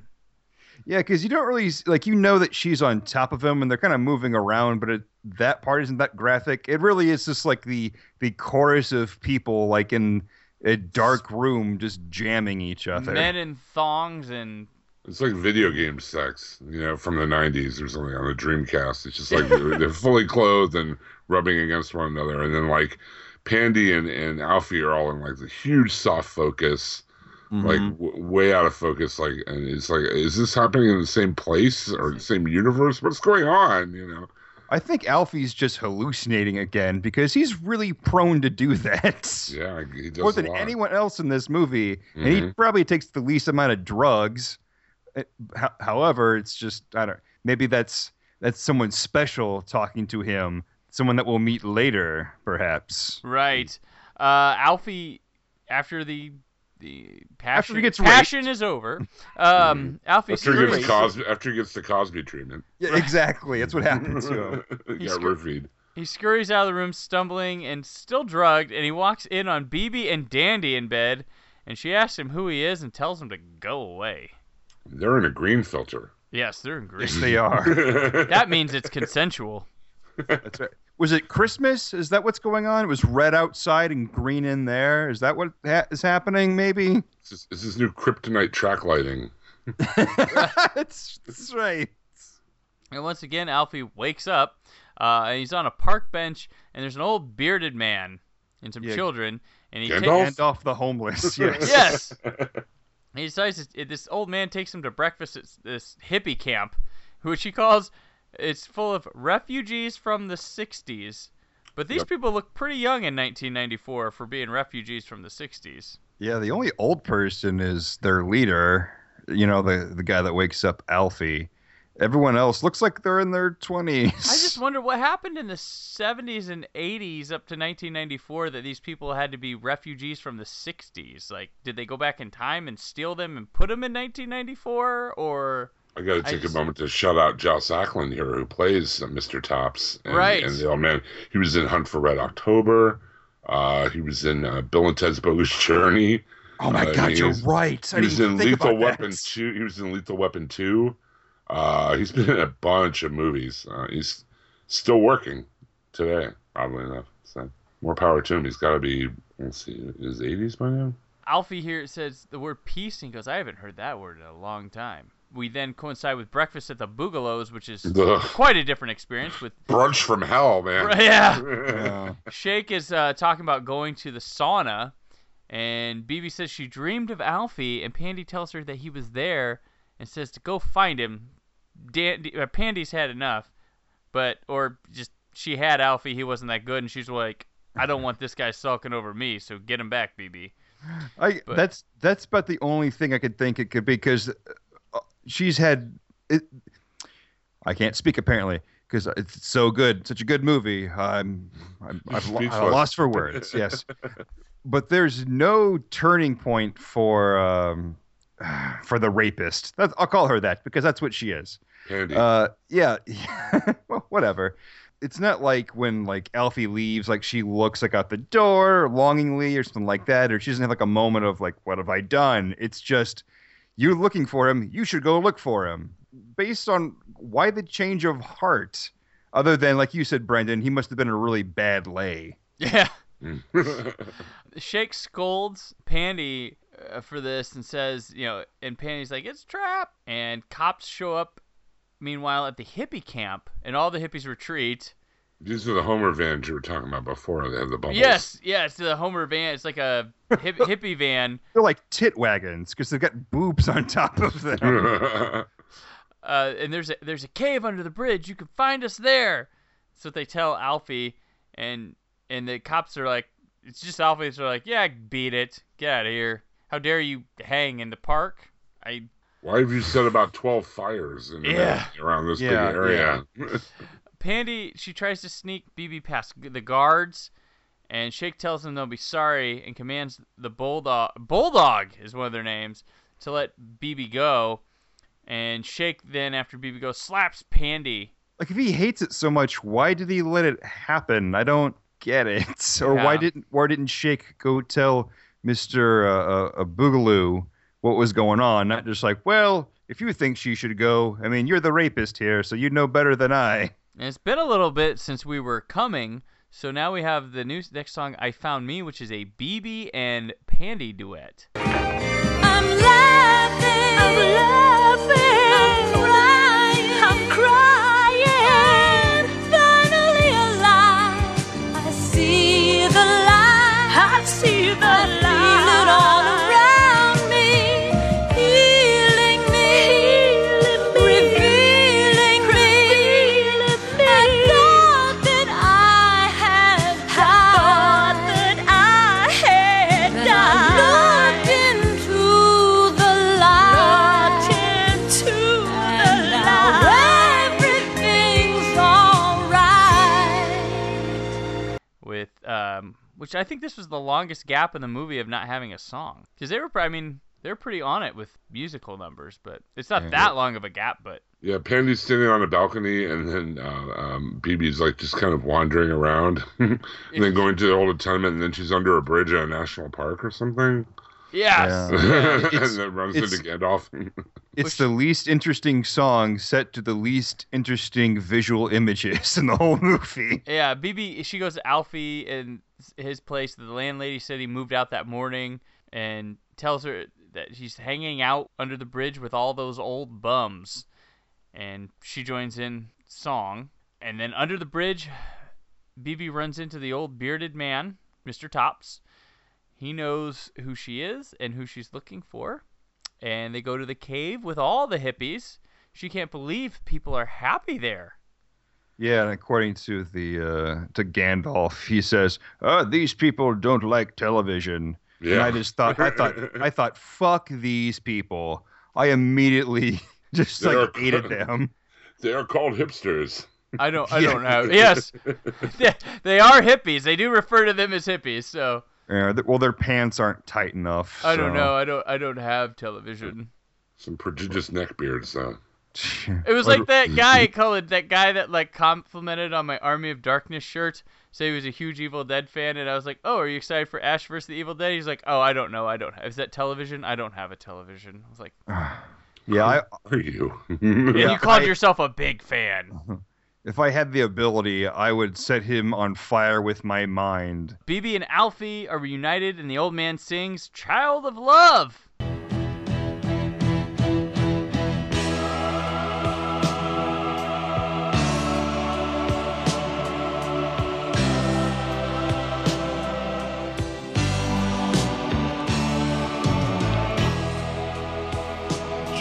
Yeah, because you don't really, like, you know that she's on top of him and they're kind of moving around, but that part isn't that graphic. It really is just like the chorus of people, like, in a dark room just jamming each other. Men in thongs and... It's like video game sex, you know, from the 90s or something on the Dreamcast. It's just like they're fully clothed and rubbing against one another. And then, like, Pandy and Alfie are all in, like, the huge soft focus. Like way out of focus, like, and it's like, is this happening in the same place or the same universe? What's going on? You know, I think Alfie's just hallucinating again because he's really prone to do that. Yeah, he does more than anyone else in this movie, and he probably takes the least amount of drugs. However, it's just maybe that's someone special talking to him, someone that we'll meet later, perhaps. Right, Alfie after the passion is over. Alfie after he gets the Cosby treatment. Yeah, exactly. That's what happened to him. He got roofied. He scurries out of the room, stumbling and still drugged, and he walks in on BB and Dandy in bed, and she asks him who he is and tells him to go away. They're in a green filter. Yes, they're in green. Yes, they are. That means it's consensual. That's right. Was it Christmas? Is that what's going on? It was red outside and green in there. Is that what is happening, maybe? This is new kryptonite track lighting. That's right. And once again, Alfie wakes up. And he's on a park bench, and there's an old bearded man and some children. And he takes off the homeless. Yes. He decides this old man takes him to breakfast at this hippie camp, which he calls, it's full of refugees from the 60s. But these people look pretty young in 1994 for being refugees from the 60s. Yeah, the only old person is their leader, you know, the guy that wakes up Alfie. Everyone else looks like they're in their 20s. I just wonder what happened in the 70s and 80s up to 1994 that these people had to be refugees from the 60s. Like, did they go back in time and steal them and put them in 1994? Or... I got to take a moment to shout out Joss Ackland here, who plays Mr. Tops. And, right. And the old man. He was in Hunt for Red October. He was in Bill and Ted's Bogus Journey. Oh, my God, you're right. He was in Lethal Weapon 2. He was in Lethal Weapon 2. He's been in a bunch of movies. He's still working today, oddly enough. So more power to him. He's got to be, let's see, in his 80s by now? Alfie here says the word peace, and he goes, I haven't heard that word in a long time. We then coincide with breakfast at the Boogalow's, which is quite a different experience. With brunch from hell, man. Yeah. Shake is talking about going to the sauna, and BB says she dreamed of Alfie, and Pandy tells her that he was there and says to go find him. Pandy's had enough, she had Alfie, he wasn't that good, and she's like, I don't want this guy sulking over me, so get him back, BB. That's about the only thing I could think it could be, because she's had it. I can't speak apparently because it's so good, such a good movie. I'm lost for words. Yes, but there's no turning point for the rapist. I'll call her that because that's what she is. Yeah. Well, whatever. It's not like when Alfie leaves, she looks out the door longingly or something like that, or she doesn't have a moment of what have I done? It's just, you're looking for him. You should go look for him. Based on why the change of heart, other than, you said, Brendan, he must have been a really bad lay. Yeah. Shake scolds Pandy for this and says, and Pandy's like, it's a trap. And cops show up, meanwhile, at the hippie camp, and all the hippies retreat. These are the Homer vans you were talking about before. They have the bubbles. Yes, the Homer van. It's like a hippie van. They're like tit wagons because they've got boobs on top of them. And there's a cave under the bridge. You can find us there. So they tell Alfie, and the cops are like, it's just Alfie. So they're like, yeah, beat it. Get out of here. How dare you hang in the park? Why have you set about 12 fires around this big area? Yeah. Pandy, she tries to sneak BB past the guards, and Shake tells them they'll be sorry and commands the Bulldog is one of their names, to let BB go. And Shake then, after BB goes, slaps Pandy. If he hates it so much, why did he let it happen? I don't get it. Or why didn't Shake go tell Mr. Boogaloo what was going on? Not just if you think she should go, I mean, you're the rapist here, so you know better than I. And it's been a little bit since we were coming, so now we have the next song, I Found Me, which is a BB and Pandy duet. I'm laughing, I'm laughing, I'm crying, finally alive. I see the light, I see the light. Which I think this was the longest gap in the movie of not having a song. Because they're pretty on it with musical numbers, but it's not that long of a gap, but... Yeah, Pandy's standing on a balcony, and then BB's just kind of wandering around, and then going to the old tenement, and then she's under a bridge at a national park or something. Yes! Yeah. And then runs into Gandalf. It's the least interesting song set to the least interesting visual images in the whole movie. Yeah, BB, she goes to Alfie and his place. The landlady said he moved out that morning and tells her that she's hanging out under the bridge with all those old bums, and she joins in song. And then under the bridge, BB runs into the old bearded man, Mr. Tops. He knows who she is and who she's looking for. And they go to the cave with all the hippies. She can't believe people are happy there. Yeah, and according to the to Gandalf, he says, "Oh, these people don't like television." Yeah. And I just thought, I thought, fuck these people. I immediately just hated them. They are called hipsters. I don't know. Yes, they are hippies. They do refer to them as hippies. So. Yeah, well, their pants aren't tight enough. So. I don't know. I don't have television. Some prodigious neckbeards, huh? It was like that guy, Cullen, that guy that like complimented on my Army of Darkness shirt, say he was a huge Evil Dead fan, and I was like, "Oh, are you excited for Ash vs. the Evil Dead?" He's like, "Oh, I don't know, is that television? I don't have a television." I was like, "Yeah, are you?" Yeah, you called yourself a big fan. If I had the ability, I would set him on fire with my mind. BB and Alfie are reunited, and the old man sings "Child of Love."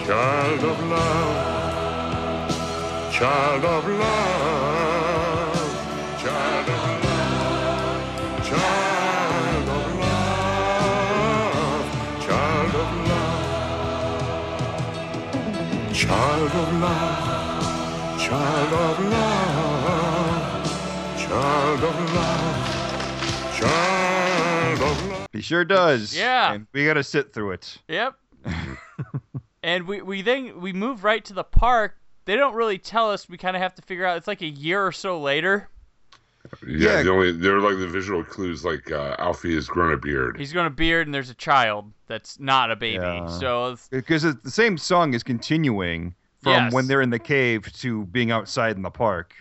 Child of love, child of love, child of love, child of love, child of love, child of love, child of love, child of love, child of love. He sure does. Yeah. And we gotta sit through it. Yep. And we then move right to the park. They don't really tell us. We kind of have to figure out. It's like a year or so later. Yeah. They're like the visual clues. Like Alfie has grown a beard. He's grown a beard, and there's a child that's not a baby. Yeah. So because the same song is continuing from when they're in the cave to being outside in the park.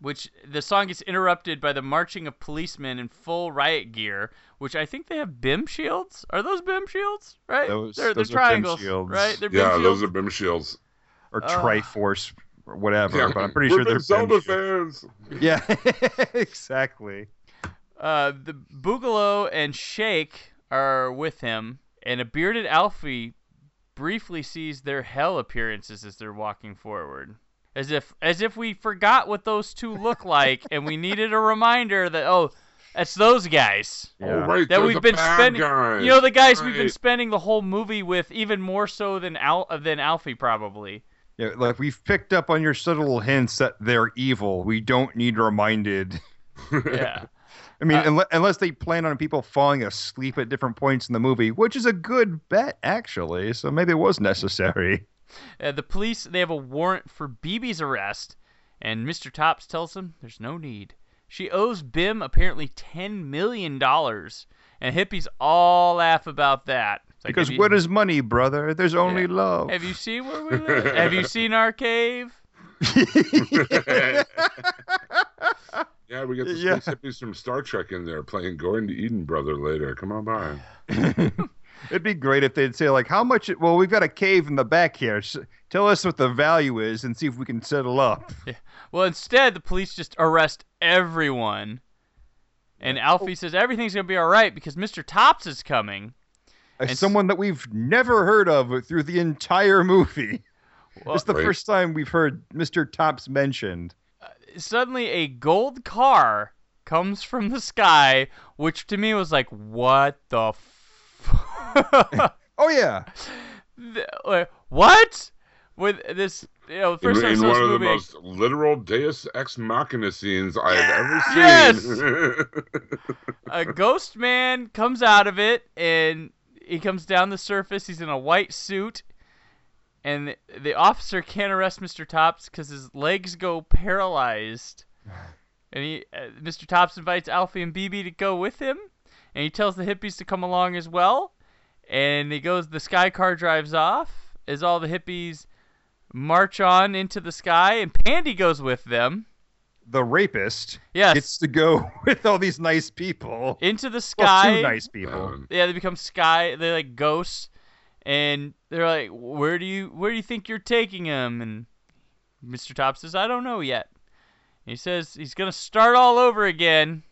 Which the song gets interrupted by the marching of policemen in full riot gear, which I think they have BIM shields. Are those BIM shields? Right? Those are triangles, shields. Right? They're BIM shields. Those are BIM shields. Or Triforce or whatever, but I'm pretty sure they're Zelda fans. Yeah, exactly. The Boogaloo and Shake are with him, and a bearded Alfie briefly sees their hell appearances as they're walking forward. As if we forgot what those two look like, and we needed a reminder that that's those guys. Yeah. Oh, right, that we've been spending, guys. You know, the guys we've been spending the whole movie with, even more so than Alfie probably. Yeah, like we've picked up on your subtle hints that they're evil. We don't need reminded. Yeah. I mean, unless they plan on people falling asleep at different points in the movie, which is a good bet actually. So maybe it was necessary. The police, they have a warrant for BB's arrest, and Mr. Tops tells them there's no need. She owes BIM apparently $10 million, and hippies all laugh about that. Like, because what is money, brother? There's only love. Have you seen where we live? Have you seen our cave? Yeah, we get the space hippies from Star Trek in there playing Going to Eden, Brother, later. Come on by. It'd be great if they'd say, like, how much... Well, we've got a cave in the back here. Tell us what the value is and see if we can settle up. Yeah. Well, instead, the police just arrest everyone. And Alfie says everything's going to be all right because Mr. Tops is coming. As someone that we've never heard of through the entire movie. Well, it's the first time we've heard Mr. Tops mentioned. Suddenly, a gold car comes from the sky, which to me was like, what the fuck? Oh yeah, what with this? You know, first time in one of the most literal Deus Ex Machina scenes I have ever seen. Yes, a ghost man comes out of it, and he comes down the surface. He's in a white suit, and the officer can't arrest Mr. Tops because his legs go paralyzed. And Mr. Tops invites Alfie and BB to go with him. And he tells the hippies to come along as well. And he goes, the sky car drives off as all the hippies march on into the sky. And Pandy goes with them. The rapist gets to go with all these nice people. Into the sky. Well, two nice people. Yeah, they become sky. They're like ghosts. And they're like, where do you think you're taking him? And Mr. Top says, I don't know yet. And he says he's going to start all over again,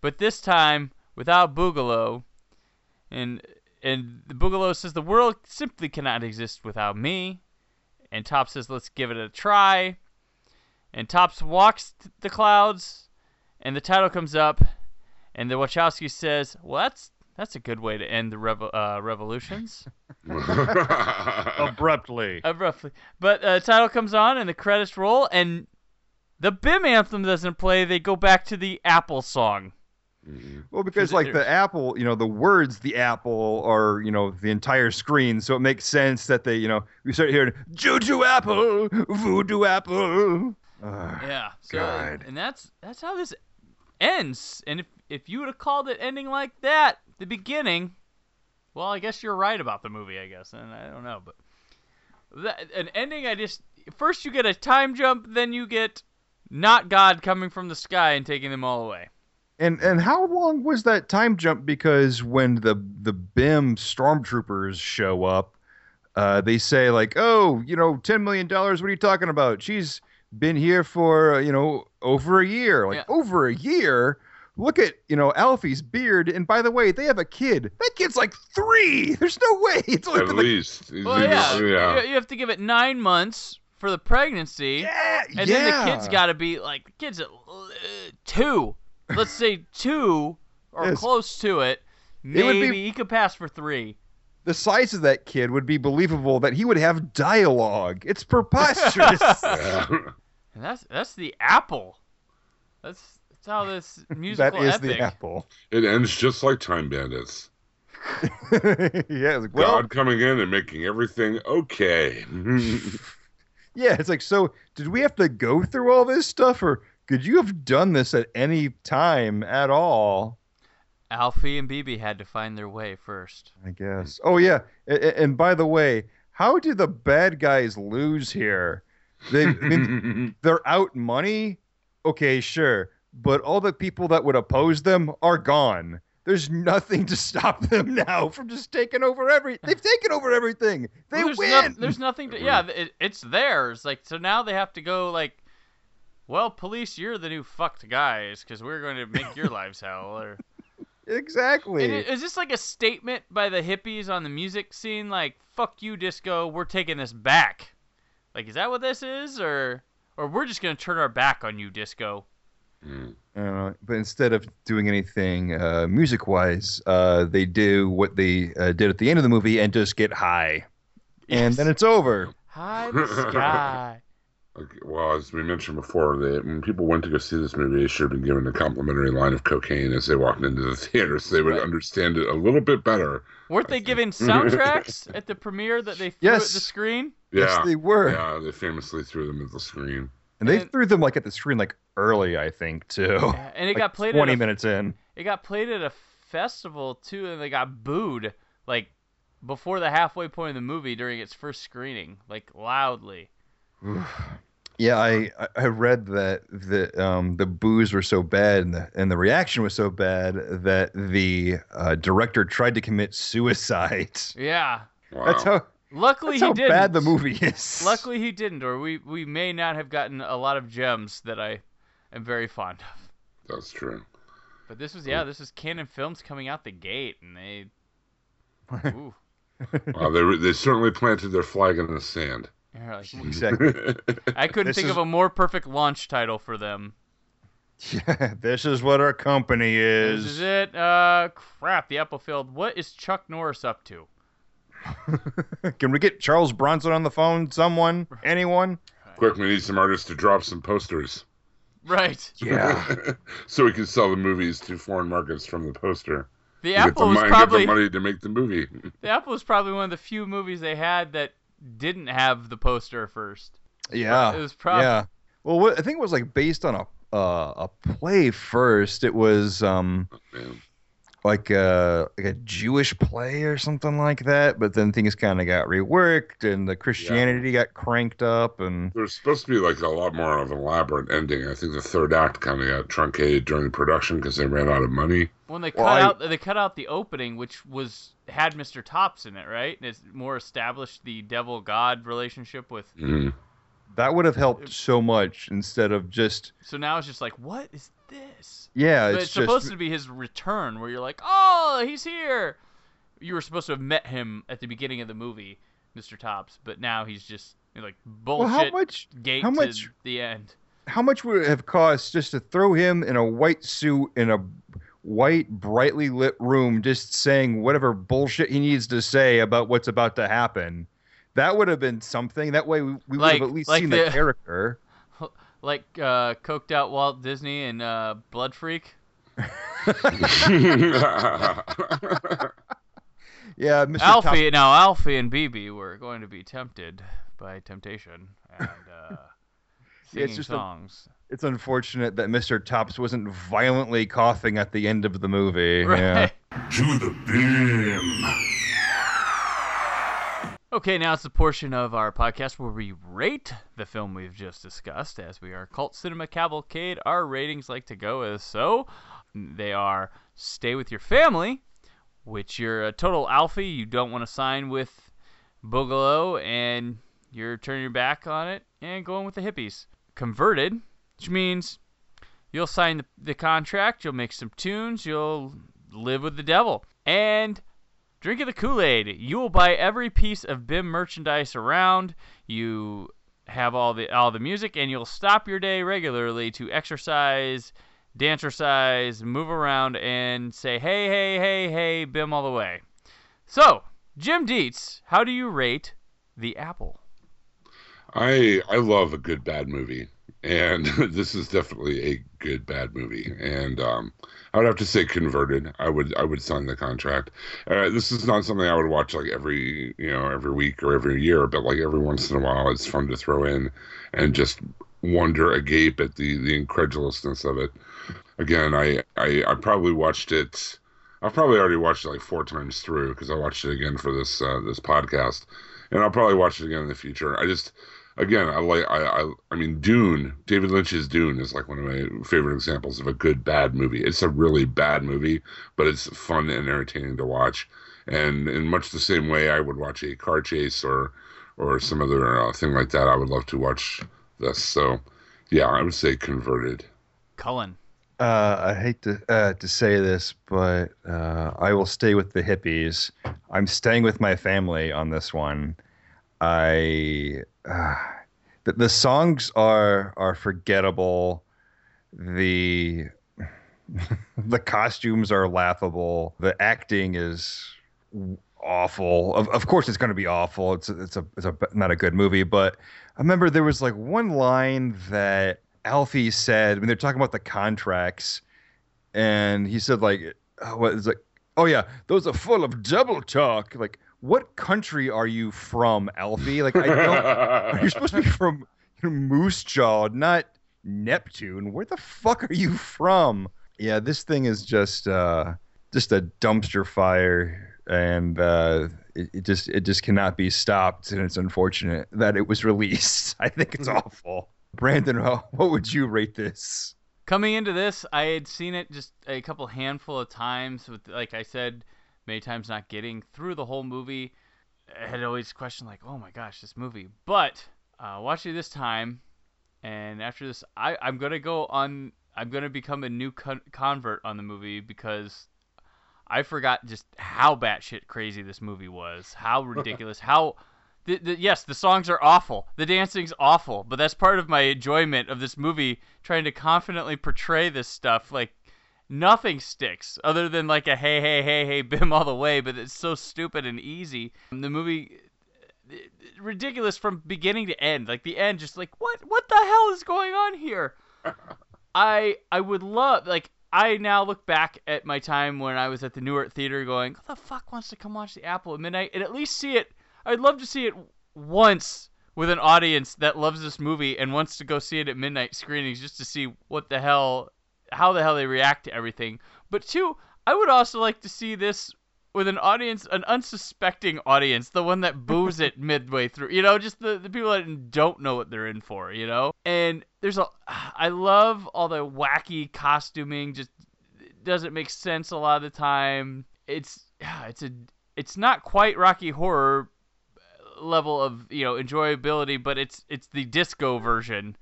but this time without Boogalow. And the Boogalow says, the world simply cannot exist without me. And Top says, let's give it a try. And Tops walks the clouds, and the title comes up, and the Wachowski says, well, that's a good way to end the revolutions. Abruptly. But the title comes on, and the credits roll, and the BIM anthem doesn't play. They go back to the Apple song. Well, because like the apple, the words "the apple" are, the entire screen, so it makes sense that they, we start hearing "Juju Apple, Voodoo Apple." Yeah. So, God. And that's how this ends. And if you would have called it ending like that, the beginning, well, I guess you're right about the movie, I guess, and I don't know, but an ending. First you get a time jump, then you get not God coming from the sky and taking them all away. And how long was that time jump? Because when the BIM stormtroopers show up, they say like, oh, $10 million, what are you talking about? She's been here for, over a year. Like, yeah. Over a year? Look at, Alfie's beard. And by the way, they have a kid. That kid's like 3. There's no way. It's only at least. Well, yeah. You have to give it 9 months for the pregnancy. Yeah, and then the kid's got to be like, the kid's at 2. Let's say 2 or close to it. Maybe he could pass for 3. The size of that kid would be believable that he would have dialogue. It's preposterous. And that's the apple. That's how this musical epic. That is the apple. It ends just like Time Bandits. Yeah. Like, well, God coming in and making everything okay. Yeah, it's like, so did we have to go through all this stuff, or could you have done this at any time at all? Alfie and BB had to find their way first, I guess. Oh, yeah. And by the way, how do the bad guys lose here? They're out money? Okay, sure. But all the people that would oppose them are gone. There's nothing to stop them now from just taking over everything. They've taken over everything. They win. There's nothing to... Yeah, it's theirs. Like, so now they have to go, like... Well, police, you're the new fucked guys, because we're going to make your lives hell. Or... Exactly. And is this like a statement by the hippies on the music scene? Like, fuck you, disco, we're taking this back. Like, is that what this is? Or we're just going to turn our back on you, disco? I don't know. But instead of doing anything music-wise, they do what they did at the end of the movie and just get high. Yes. And then it's over. High the sky. Well, as we mentioned before, when people went to go see this movie, they should have been given a complimentary line of cocaine as they walked into the theater, so they would understand it a little bit better. Weren't they giving soundtracks at the premiere that they threw at the screen? Yeah. Yes, they were. Yeah, they famously threw them at the screen. And they threw them like at the screen like early, I think, too. Yeah, and it got played 20 minutes in. It got played at a festival, too, and they got booed like before the halfway point of the movie during its first screening, like loudly. Yeah, I read that the boos were so bad and the reaction was so bad that the director tried to commit suicide. Yeah. Wow. Luckily, that's how bad the movie is. Luckily he didn't, or we may not have gotten a lot of gems that I am very fond of. That's true. But this is Cannon Films coming out the gate, and they... Ooh. Wow, they certainly planted their flag in the sand. Like, exactly. I couldn't think of a more perfect launch title for them. Yeah, this is what our company is. This is it. Crap, the apple failed. What is Chuck Norris up to? Can we get Charles Bronson on the phone? Someone? Anyone? Right. Quick, we need some artists to drop some posters. Right. Yeah. So we can sell the movies to foreign markets from the poster. Get the money to make the movie. The Apple was probably one of the few movies they had that didn't have the poster first. Yeah. It was probably... Yeah. Well, I think it was like based on a play first. It was... like a Jewish play or something like that, but then things kind of got reworked and the Christianity got cranked up. And there's supposed to be like a lot more of an elaborate ending. I think the third act kind of got truncated during production because they ran out of money. When they cut out the opening, which had Mr. Tops in it, right? And it's more established the devil-god relationship with. Mm. That would have helped so much instead of just. So now it's just like, what is this? Yeah, it's supposed to be his return, where you're like, oh, he's here. You were supposed to have met him at the beginning of the movie, Mr. Tops, but now he's just like bullshit. Well, how much to the end? How much would it have cost just to throw him in a white suit in a white, brightly lit room, just saying whatever bullshit he needs to say about what's about to happen? That would have been something. That way we would have at least seen the character. Like coked out Walt Disney and Blood Freak. Yeah, Mr. Alfie. Now Alfie and BB were going to be tempted by temptation and singing songs. It's unfortunate that Mr. Tops wasn't violently coughing at the end of the movie. Right. Yeah. To the beam. Okay, now it's the portion of our podcast where we rate the film we've just discussed. As we are Cult Cinema Cavalcade, our ratings like to go as so. They are Stay With Your Family, which you're a total Alfie. You don't want to sign with Boogalow, and you're turning your back on it and going with the hippies. Converted, which means you'll sign the contract, you'll make some tunes, you'll live with the devil. And Drink of the Kool-Aid. You will buy every piece of BIM merchandise around. You have all the music, and you'll stop your day regularly to exercise, dancercise, move around, and say, hey, hey, hey, hey, BIM all the way. So, Jim Dietz, how do you rate The Apple? I love a good, bad movie, and this is definitely a good, bad movie. And I would have to say Converted. I would sign the contract. This is not something I would watch like every week or every year, but like every once in a while, it's fun to throw in and just wonder agape at the incredulousness of it. Again, I probably watched it. I've probably already watched it like 4 times through because I watched it again for this podcast, and I'll probably watch it again in the future. I mean, Dune, David Lynch's Dune is like one of my favorite examples of a good, bad movie. It's a really bad movie, but it's fun and entertaining to watch. And in much the same way I would watch a car chase or some other thing like that, I would love to watch this. So, yeah, I would say Converted. Cullen. I hate to say this, but I will stay with the hippies. I'm staying with my family on this one. The songs are forgettable. The costumes are laughable. The acting is awful. Of course, it's going to be awful. It's not a good movie. But I remember there was like one line that Alfie said when they're talking about the contracts, and he said those are full of double talk. Like, what country are you from, Alfie? Like, I don't. You're supposed to be from Moose Jaw, not Neptune. Where the fuck are you from? Yeah, this thing is just a dumpster fire, and it just cannot be stopped. And it's unfortunate that it was released. I think it's awful. Brandon, what would you rate this? Coming into this, I had seen it just a couple handful of times. With, like I said, many times not getting through the whole movie. I had always questioned, like, oh my gosh, this movie. But watching this time, and after this, I'm going to become a new convert on the movie, because I forgot just how batshit crazy this movie was, how ridiculous, how... Yes, the songs are awful. The dancing's awful. But that's part of my enjoyment of this movie, trying to confidently portray this stuff. Like, nothing sticks other than like a hey, hey, hey, hey, BIM all the way. But it's so stupid and easy. The movie, ridiculous from beginning to end. Like, the end, just like, what the hell is going on here? I would love, like, I now look back at my time when I was at the Newart Theatre going, who the fuck wants to come watch The Apple at midnight? And at least see it. I'd love to see it once with an audience that loves this movie and wants to go see it at midnight screenings just to see what the hell, how the hell they react to everything. But two, I would also like to see this with an audience, an unsuspecting audience, the one that boos it midway through, you know, just the people that don't know what they're in for, you know? And there's a, I love all the wacky costuming, just doesn't make sense a lot of the time. It's not quite Rocky Horror level of, you know, enjoyability, but it's the disco version,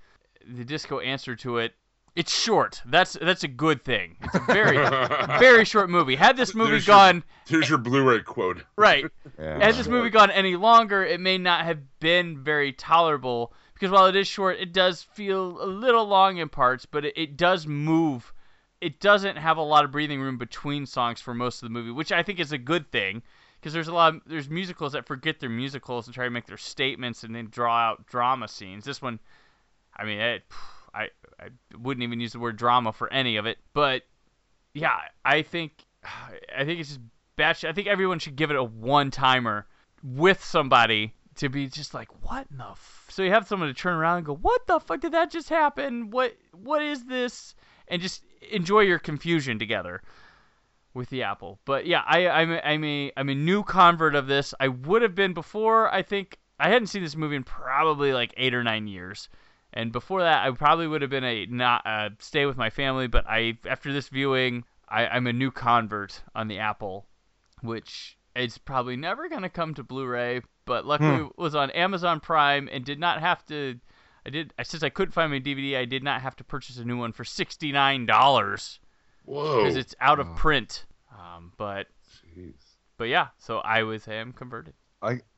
the disco answer to it. It's short. That's a good thing. It's a very, very short movie. Had this movie gone... Here's your Blu-ray quote. Right. Yeah. Had this movie gone any longer, it may not have been very tolerable, because while it is short, it does feel a little long in parts, but it does move. It doesn't have a lot of breathing room between songs for most of the movie, which I think is a good thing, because there's musicals that forget their musicals and try to make their statements and then draw out drama scenes. This one, I mean... I wouldn't even use the word drama for any of it, but yeah, I think it's just batshit. I think everyone should give it a one-timer with somebody to be just like, what in the f-? So you have someone to turn around and go, what the fuck did that just happen? What is this? And just enjoy your confusion together with the apple. But yeah, I'm a new convert of this. I would have been before. I think I hadn't seen this movie in probably like 8 or 9 years. And before that, I probably would have been not stay with my family. But after this viewing, I'm a new convert on the Apple, which it's probably never going to come to Blu-ray. But luckily, it was on Amazon Prime and did not have to. Since I couldn't find my DVD, I did not have to purchase a new one for $69. Whoa! Because it's out of print. But yeah, so I'm converted.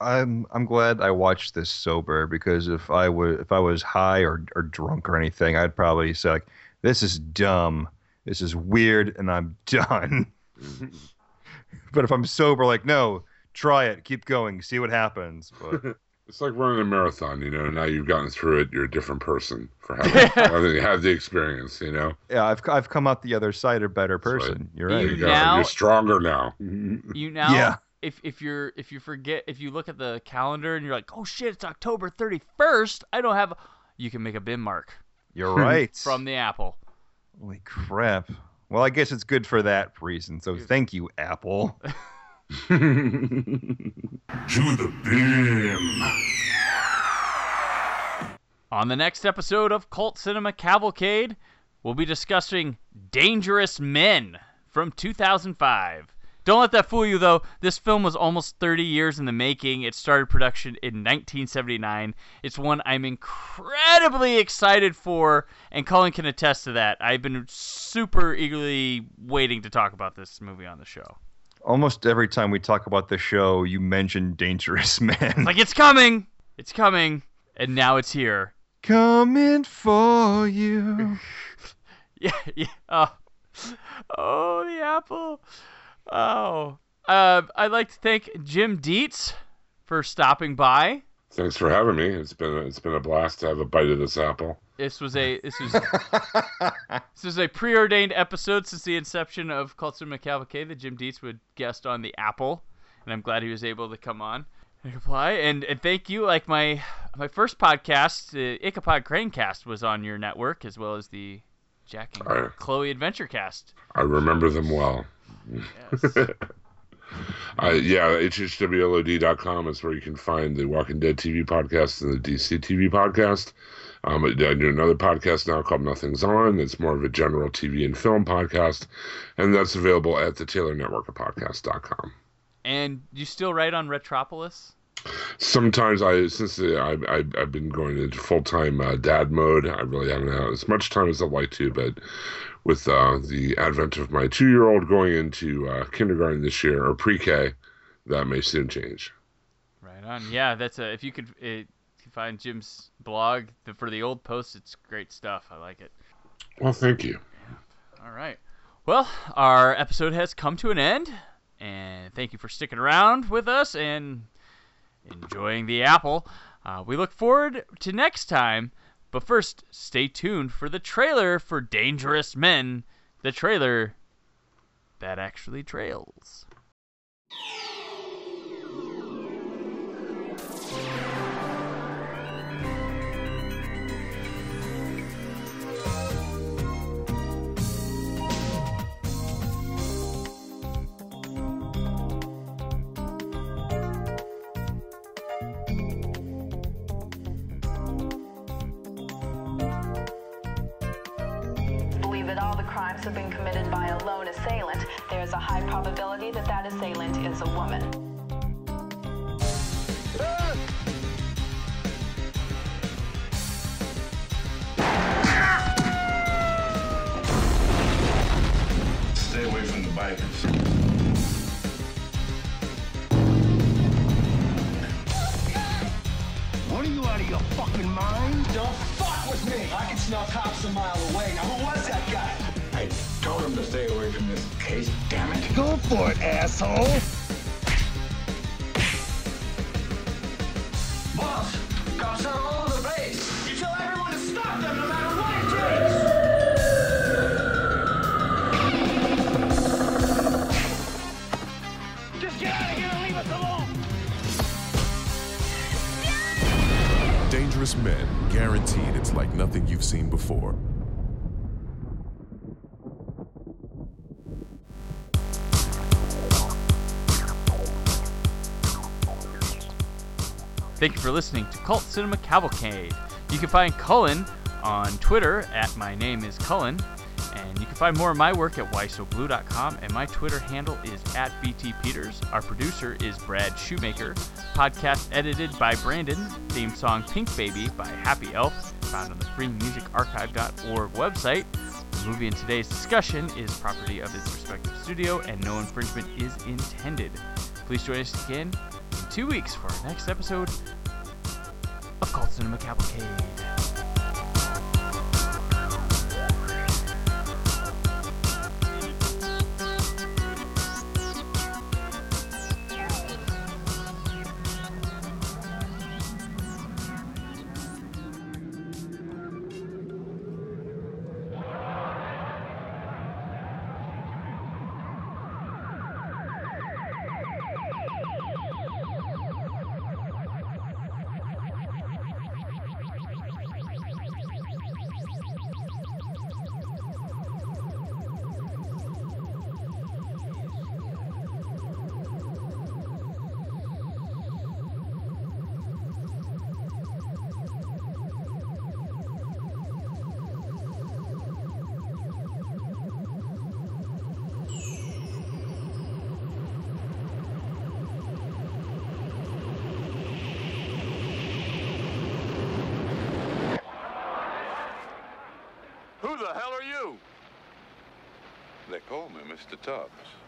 I'm glad I watched this sober, because if I was high or drunk or anything, I'd probably say, like, this is dumb, this is weird, and I'm done. But if I'm sober, like, no, try it, keep going, see what happens. But it's like running a marathon, you know. Now you've gotten through it, you're a different person for having had the experience, you know. Yeah, I've come out the other side a better person. Right. You're right. You're stronger now. You now. Yeah. If you look at the calendar and you're like, oh shit, it's October 31st. I don't have. You can make a bin mark. You're right. From the Apple. Holy crap! Well, I guess it's good for that reason. So thank you, Apple. To the bin. On the next episode of Cult Cinema Cavalcade, we'll be discussing Dangerous Men from 2005. Don't let that fool you, though. This film was almost 30 years in the making. It started production in 1979. It's one I'm incredibly excited for, and Colin can attest to that. I've been super eagerly waiting to talk about this movie on the show. Almost every time we talk about the show, you mention Dangerous Men. It's like, it's coming! It's coming! And now it's here. Coming for you. Yeah. Oh, the apple. Oh, I'd like to thank Jim Dietz for stopping by. Thanks for having me. It's been a blast to have a bite of this apple. This was a preordained episode since the inception of Cult Cinema Cavalcade that Jim Dietz would guest on the Apple, and I'm glad he was able to come on and reply. And thank you. Like my first podcast, the Ichabod Cranecast, was on your network, as well as the Jack and Chloe Adventurecast. I remember them well. Yes. HHWLOD.com is where you can find the Walking Dead TV podcast and the DC TV podcast. I do another podcast now called Nothing's On. It's more of a general TV and film podcast, and that's available at the Taylor Network of podcast.com. And you still write on Retropolis? Sometimes I've been going into full-time dad mode. I really haven't had as much time as I'd like to, but with the advent of my 2-year-old going into kindergarten this year, or pre-K, that may soon change. Right on. Yeah, that's if you could find Jim's blog for the old posts, it's great stuff. I like it. Well, thank you. Yeah. All right. Well, our episode has come to an end, and thank you for sticking around with us and enjoying the apple. We look forward to next time, but first, stay tuned for the trailer for Dangerous Men, the trailer that actually trails. that all the crimes have been committed by a lone assailant, there's a high probability that that assailant is a woman. Stay away from the bikers. What are you out of your fucking mind? Don't fuck with me! I can smell cops a mile away. Now who was that guy? I told him to stay away from this case, damn it. Go for it, asshole! Boss, cops are all over the place. You tell everyone to stop them no matter what it takes! Just get out of here and leave us alone! Dangerous Men, guaranteed it's like nothing you've seen before. Thank you for listening to Cult Cinema Cavalcade. You can find Cullen on Twitter at my name is Cullen, and you can find more of my work at whysoblue.com, and my Twitter handle is at btpeters. Our producer is Brad Shoemaker. Podcast edited by Brandon. Theme song Pink Baby by Happy Elf, found on the freemusicarchive.org website. The movie in today's discussion is property of its respective studio, and no infringement is intended. Please join us again in 2 weeks for our next episode of Cult Cinema Cavalcade. Who the hell are you? They call me Mr. Tubbs.